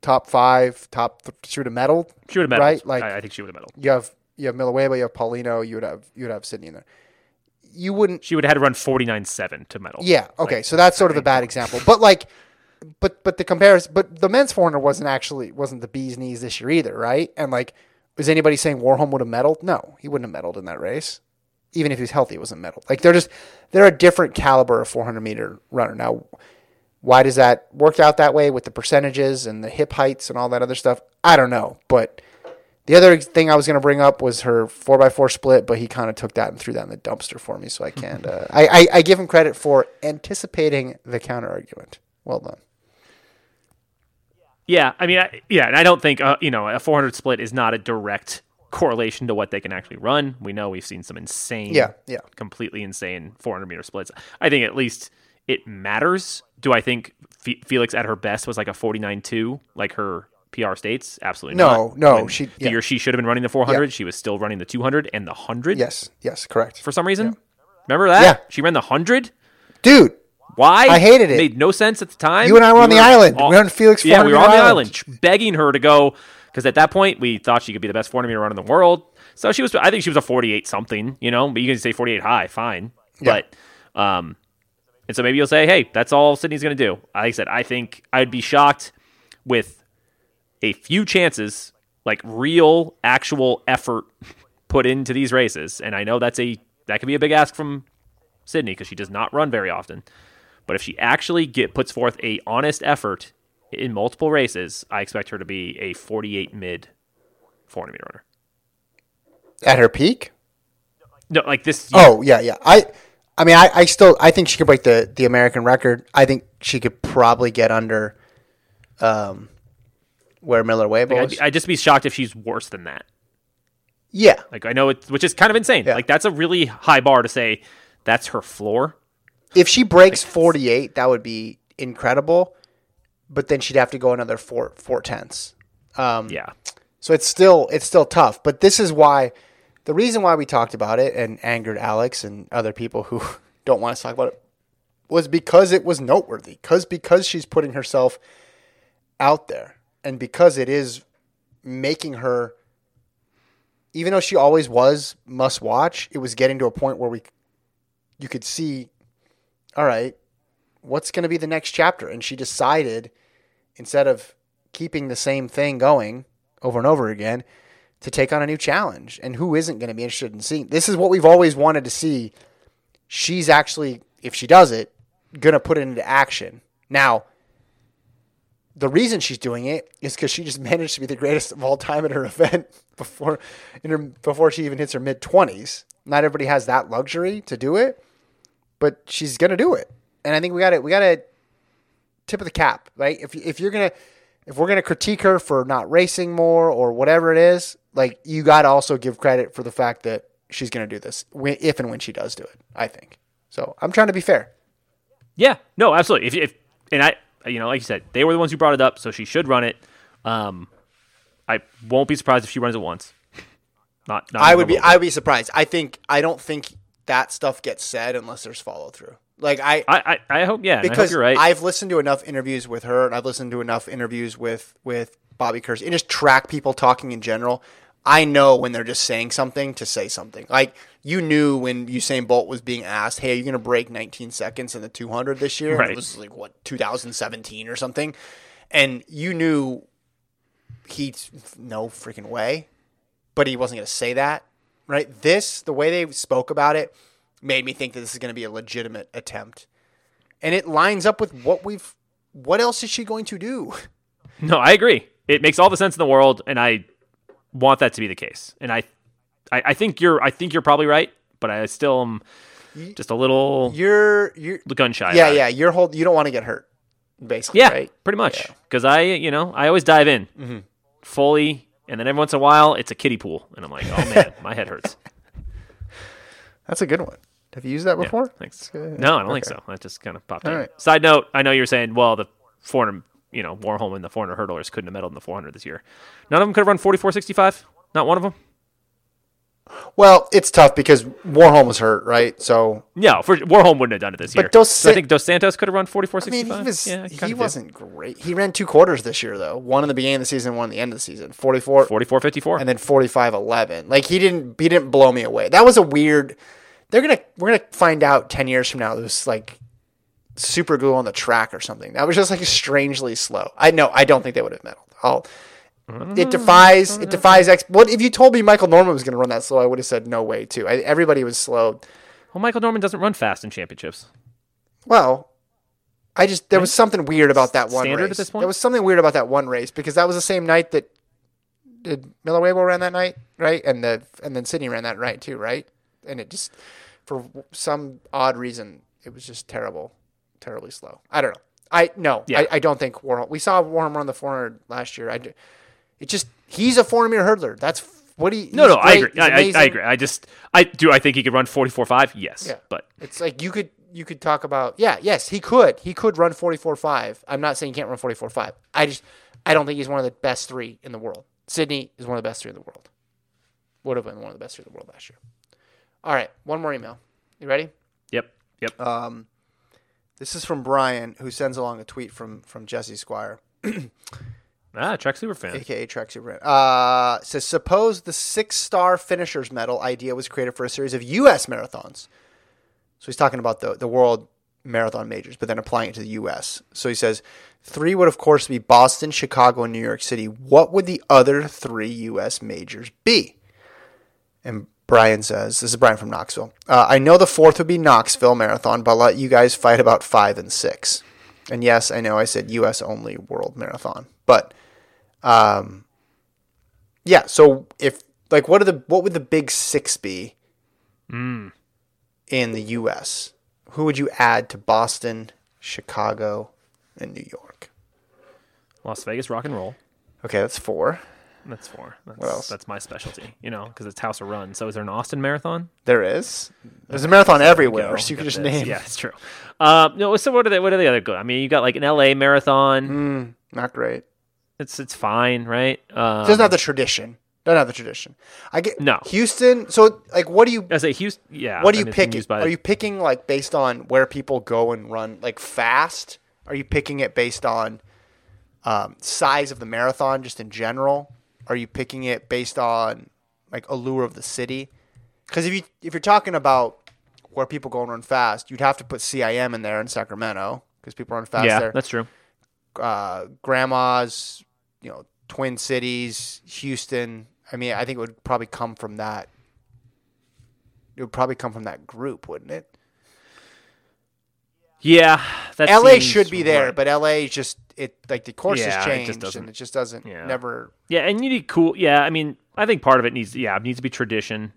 Top five, top th- she would have medaled. She would have medaled. Right? Like, I, I think she would have medaled. You have you have Miller-Weibo, you have Paulino, you would have you would have Sydney in there. You wouldn't. She would have had to run forty-nine seven to medal. Yeah. Okay. Like, so that's sort of a bad example. But like, but but the comparison. But the men's four hundred wasn't actually wasn't the bee's knees this year either, right? And like, was anybody saying Warholm would have medaled? No, he wouldn't have medaled in that race. Even if he was healthy, he wasn't medaled. Like, they're just they're a different caliber of four hundred meter runner. Now, why does that work out that way with the percentages and the hip heights and all that other stuff? I don't know, but. The other thing I was going to bring up was her four by four split, but he kind of took that and threw that in the dumpster for me, so I can't. Uh, I, I, I give him credit for anticipating the counter-argument. Well done. Yeah, I mean, I, yeah, and I don't think, uh, you know, a four hundred split is not a direct correlation to what they can actually run. We know we've seen some insane, yeah, yeah. completely insane four hundred meter splits. I think at least it matters. Do I think F- Felix at her best was like a forty-nine two, like her P R states? Absolutely no, not. No, no. She, yeah. The year she should have been running the four hundred, yeah. she was still running the two hundred and the one hundred. Yes, yes, correct. For some reason. Yeah. Remember that? Yeah. She ran the one hundred? Dude. Why? I hated it. It made no sense at the time. You and I were we on were the island. Off. We were on Felix four hundred. Yeah, we were on the island, island begging her to go because at that point we thought she could be the best four hundred meter runner in the world. So she was, I think she was a forty-eight something, you know, but you can say forty-eight high, fine. Yeah. But, um, and so maybe you'll say, hey, that's all Sydney's going to do. Like I said, I think I'd be shocked with a few chances, like real, actual effort put into these races. And I know that's a that can be a big ask from Sydney because she does not run very often. But if she actually get, puts forth a honest effort in multiple races, I expect her to be a forty-eight mid four hundred meter runner. At her peak? No, like this. Year. Oh, yeah, yeah. I I mean, I, I still I think she could break the, the American record. I think she could probably get under um, where Miller Webb like, was. I'd, I'd just be shocked if she's worse than that. Yeah. Like, I know it's, which is kind of insane. Yeah. Like, that's a really high bar to say that's her floor. If she breaks like, forty-eight, that would be incredible. But then she'd have to go another four four tenths. Um, yeah. So it's still it's still tough. But this is why the reason why we talked about it and angered Alex and other people who don't want us to talk about it was because it was noteworthy. Because because she's putting herself out there and because it is making her, even though she always was must watch, it was getting to a point where we you could see, all right, what's going to be the next chapter? And she decided, instead of keeping the same thing going over and over again, to take on a new challenge. And who isn't going to be interested in seeing? This is what we've always wanted to see. She's actually, if she does it, going to put it into action. Now, the reason she's doing it is because she just managed to be the greatest of all time at her event before in her, before she even hits her mid-twenties. Not everybody has that luxury to do it, but she's going to do it. And I think we got to we got to tip of the cap, right? If if you're gonna if we're gonna critique her for not racing more or whatever it is, like you got to also give credit for the fact that she's gonna do this if and when she does do it. I think so. I'm trying to be fair. Yeah, no, absolutely. If, if and I, you know, like you said, they were the ones who brought it up, so she should run it. Um, I won't be surprised if she runs it once. Not, not I would be. I would be surprised. I think I don't think that stuff gets said unless there's follow through. Like I, I, I hope yeah. Because I hope you're right. I've listened to enough interviews with her, and I've listened to enough interviews with, with Bobby Kersey, and just track people talking in general. I know when they're just saying something to say something. Like you knew when Usain Bolt was being asked, "Hey, are you going to break nineteen seconds in the two hundred this year?" Right. It was like what two thousand seventeen or something, and you knew he no freaking way, but he wasn't going to say that. Right? This the way they spoke about it made me think that this is going to be a legitimate attempt. And it lines up with what we've, what else is she going to do? No, I agree. It makes all the sense in the world. And I want that to be the case. And I, I, I think you're, I think you're probably right, but I still am just a little you're, you're gun shy. Yeah. Yeah. It. You're hold. You don't want to get hurt basically. Yeah, right? Pretty much. Yeah. Cause I, you know, I always dive in mm-hmm. fully. And then every once in a while it's a kiddie pool. And I'm like, oh man, my head hurts. That's a good one. Have you used that before? Yeah, thanks. Uh, no, I don't okay. think so. That just kind of popped in. Right. Side note, I know you were saying, well, the four hundred, you know, Warholm and the four hundred hurdlers couldn't have medaled in the four hundred this year. None of them could have run forty-four sixty-five? Not one of them? Well, it's tough because Warholm was hurt, right? So yeah, for, Warholm wouldn't have done it this year. But Dos San- so I think Dos Santos could have run forty-four sixty-five. I mean, he, was, yeah, he, he wasn't great. He ran two quarters this year, though. One in the beginning of the season, one at the end of the season. forty-four fifty-four. And then forty-five eleven. Like, he didn't, he didn't blow me away. That was a weird... They're gonna we're gonna find out ten years from now there's like super glue on the track or something. That was just like strangely slow. I know I don't think they would have medaled. I'll, it defies it defies ex what if you told me Michael Norman was gonna run that slow, I would have said no way too. I, everybody was slow. Well, Michael Norman doesn't run fast in championships. Well, I just there was something weird about that one Standard race. At this point? There was something weird about that one race because that was the same night that did Miller Wabo ran that night, right? And the and then Sydney ran that night too, right? And it just, for some odd reason, it was just terrible, terribly slow. I don't know. I no, yeah. I, I don't think Warholm. We saw Warholm run the four hundred last year. I, it just he's a four hundred meter hurdler. That's what he. No, no, great. I agree. I, I, I agree. I just I do. I think he could run forty-four five. Yes, yeah. But it's like you could you could talk about yeah, yes, he could he could run forty-four five. I'm not saying he can't run forty-four five. I just I don't think he's one of the best three in the world. Sydney is one of the best three in the world. Would have been one of the best three in the world last year. All right, one more email. You ready? Yep, yep. Um, this is from Brian, who sends along a tweet from from Jesse Squire. ah, Trek Superfan. A K A Trek Superfan. Uh, says, suppose the six-star finishers medal idea was created for a series of U S marathons. So he's talking about the, the world marathon majors, but then applying it to the U S. So he says, three would, of course, be Boston, Chicago, and New York City. What would the other three U S majors be? And Brian says, this is Brian from Knoxville. Uh, I know the fourth would be Knoxville Marathon, but I'll let you guys fight about five and six. And yes, I know I said U S only World Marathon, but um, yeah. So if like, what are the what would the big six be? Mm. in the U S, who would you add to Boston, Chicago, and New York? Las Vegas Rock and Roll. Okay, that's four. That's four. That's, what else? That's my specialty, you know, because it's House of Run. So is there an Austin marathon? There is. There's a marathon everywhere, so you can just name. Yeah, it's true. Uh, no, so what are the what are the other good? I mean, you got like an L A marathon. Mm, not great. It's it's fine, right? Um, it doesn't have the tradition. Doesn't have the tradition. I get no Houston. So like, what do you? As a Houston, yeah. What do you pick? Are the, you picking like based on where people go and run like fast? Are you picking it based on um, size of the marathon, just in general? Are you picking it based on like allure of the city? Because if you if you're talking about where people go and run fast, you'd have to put C I M in there in Sacramento because people run fast yeah, there. Yeah, that's true. Uh, grandma's, you know, Twin Cities, Houston. I mean, I think it would probably come from that. It would probably come from that group, wouldn't it? Yeah, that L A should be there, right. But L A just it like the course yeah, has changed it just and it just doesn't yeah. never. Yeah, and you need cool. Yeah, I mean, I think part of it needs yeah it needs to be tradition.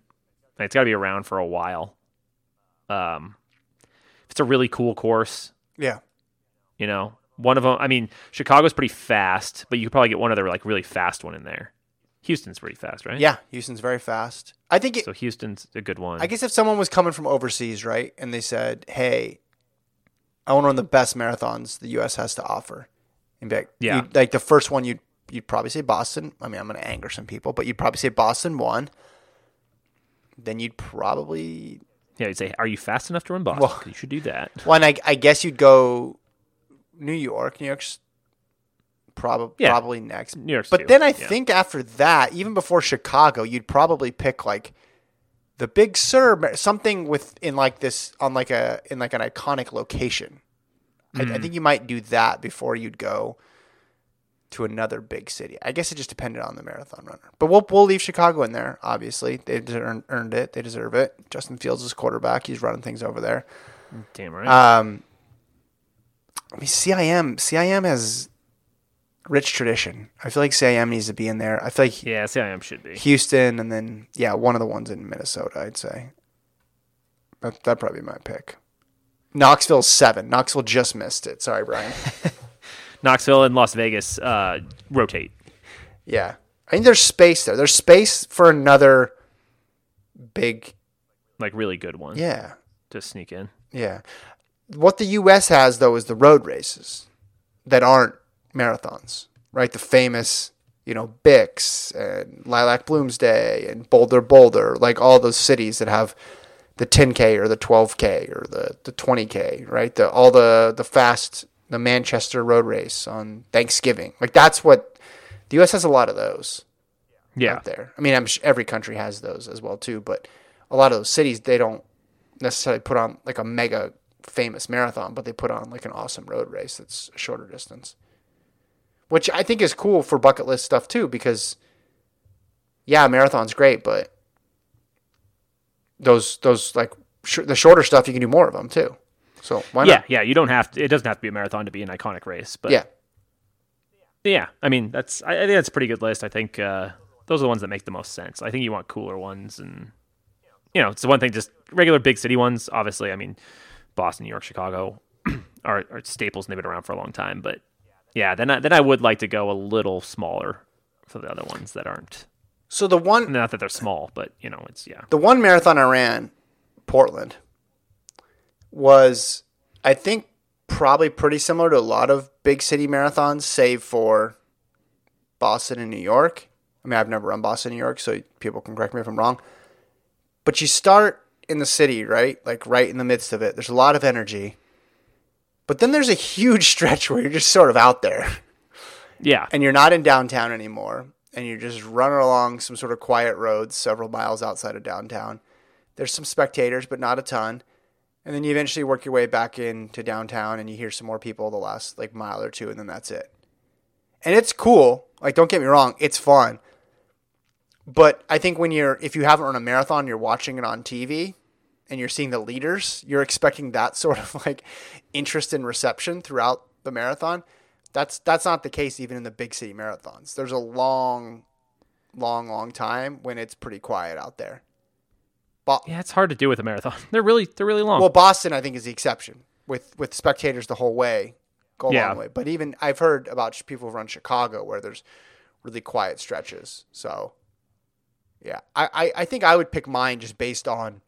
It's got to be around for a while. Um, if it's a really cool course. Yeah, you know, one of them. I mean, Chicago's pretty fast, but you could probably get one other like really fast one in there. Houston's pretty fast, right? Yeah, Houston's very fast. I think it, so. Houston's a good one. I guess if someone was coming from overseas, right, and they said, "Hey, I want to run the best marathons the U S has to offer," and be like, yeah, like the first one you'd you'd probably say Boston. I mean, I'm going to anger some people, but you'd probably say Boston won. Then you'd probably yeah, you'd say, "Are you fast enough to run Boston?" Well, you should do that. Well, and I, I guess you'd go New York. New York's probably yeah. probably next. New York, but too. Then I yeah. think after that, even before Chicago, you'd probably pick like the Big Sur, something with in like this on like a in like an iconic location. Mm-hmm. I, I think you might do that before you'd go to another big city. I guess it just depended on the marathon runner. But we'll we'll leave Chicago in there. Obviously, they earned earned it. They deserve it. Justin Fields is quarterback. He's running things over there. Damn right. Um, I mean, C I M C I M has rich tradition. I feel like C I M needs to be in there. I feel like yeah, C I M should be Houston, and then yeah, one of the ones in Minnesota. I'd say that that'd probably be my pick. Knoxville's seven. Knoxville just missed it. Sorry, Brian. Knoxville and Las Vegas uh, rotate. Yeah, I think there's space there. There's space for another big, like really good one. Yeah, to sneak in. Yeah, what the U S has though is the road races that aren't marathons, right? The famous, you know, Bix and Lilac Bloomsday and Boulder Boulder, like all those cities that have the ten K or the twelve K or the, the twenty K, right? The all the the fast, the Manchester road race on Thanksgiving, like that's what the U S has a lot of those. Yeah, out there. I mean, I'm sure every country has those as well too, but a lot of those cities they don't necessarily put on like a mega famous marathon, but they put on like an awesome road race that's a shorter distance. Which I think is cool for bucket list stuff too, because yeah, marathon's great, but those those like sh- the shorter stuff you can do more of them too. So why yeah, not? Yeah, yeah. You don't have to. It doesn't have to be a marathon to be an iconic race, but yeah, yeah. I mean, that's I, I think that's a pretty good list. I think uh, those are the ones that make the most sense. I think you want cooler ones, and you know, it's the one thing. Just regular big city ones, obviously. I mean, Boston, New York, Chicago are, are staples, and they've been around for a long time, but. Yeah, then I, then I would like to go a little smaller for the other ones that aren't. So the one... Not that they're small, but, you know, it's, yeah. The one marathon I ran, Portland, was, I think, probably pretty similar to a lot of big city marathons, save for Boston and New York. I mean, I've never run Boston, New York, so people can correct me if I'm wrong. But you start in the city, right? Like, right in the midst of it. There's a lot of energy. But then there's a huge stretch where you're just sort of out there. Yeah. And you're not in downtown anymore. And you're just running along some sort of quiet roads several miles outside of downtown. There's some spectators, but not a ton. And then you eventually work your way back into downtown and you hear some more people the last like mile or two, and then that's it. And it's cool. Like, don't get me wrong. It's fun. But I think when you're, if you haven't run a marathon, you're watching it on T V and you're seeing the leaders, you're expecting that sort of like interest and reception throughout the marathon. That's that's not the case even in the big city marathons. There's a long, long, long time when it's pretty quiet out there. Bo- yeah, it's hard to do with a marathon. They're really they're really long. Well, Boston, I think, is the exception with with spectators the whole way, go a yeah. long way. But even I've heard about people who run Chicago where there's really quiet stretches. So, yeah, I, I, I think I would pick mine just based on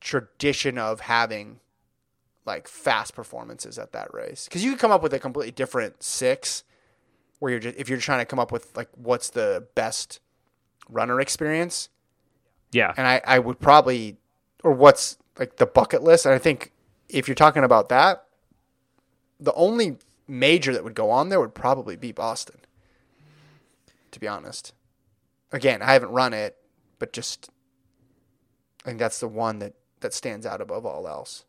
tradition of having like fast performances at that race, because you could come up with a completely different six where you're just, if you're trying to come up with like what's the best runner experience. Yeah. And I, I would probably, or what's like the bucket list. And I think if you're talking about that, the only major that would go on there would probably be Boston, to be honest. Again, I haven't run it, but just, I think that's the one that, that stands out above all else.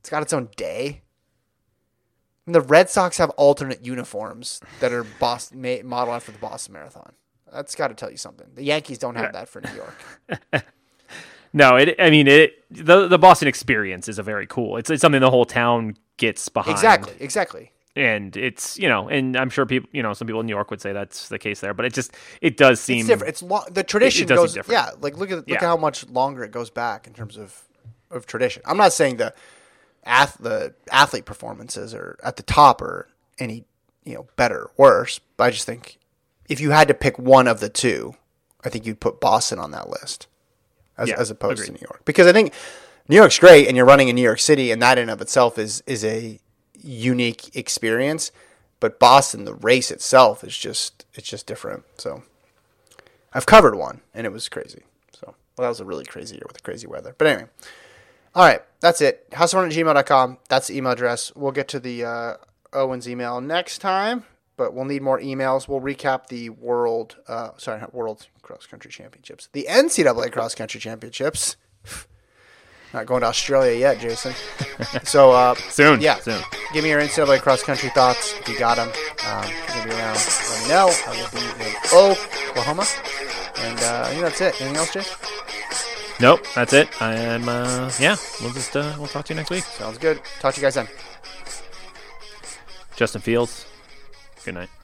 It's got its own day. And the Red Sox have alternate uniforms that are Boston, made, modeled after the Boston Marathon. That's got to tell you something. The Yankees don't have that for New York. No, it. I mean, it. The, the Boston experience is a very cool. It's, it's something the whole town gets behind. Exactly, exactly. And it's, you know, and I'm sure people, you know, some people in New York would say that's the case there, but it just, it does seem it's different. It's lo- the tradition it, it goes, yeah. Like look at look yeah. at how much longer it goes back in terms of, of tradition. I'm not saying the, ath- the athlete performances are at the top or any, you know, better or worse, but I just think if you had to pick one of the two, I think you'd put Boston on that list as yeah, as opposed agreed. to New York, because I think New York's great and you're running in New York City and that in and of itself is is a unique experience, but Boston, the race itself is just it's just different. So I've covered one and it was crazy. So well, that was a really crazy year with the crazy weather. But anyway, all right, that's it. house of run at gmail dot com. That's the email address. We'll get to the uh, Owen's email next time. But we'll need more emails. We'll recap the world, uh, sorry, not world cross country championships, the N C double A cross country championships. Not going to Australia yet, Jason. So uh, soon, yeah, soon. Give me your N C double A cross country thoughts if you got them. Um, you're gonna be around. Let me know. I will be in Oklahoma, and uh, I think that's it. Anything else, Jason? Nope, that's it. I am. Uh, yeah, we'll just uh, we'll talk to you next week. Sounds good. Talk to you guys then. Justin Fields. Good night.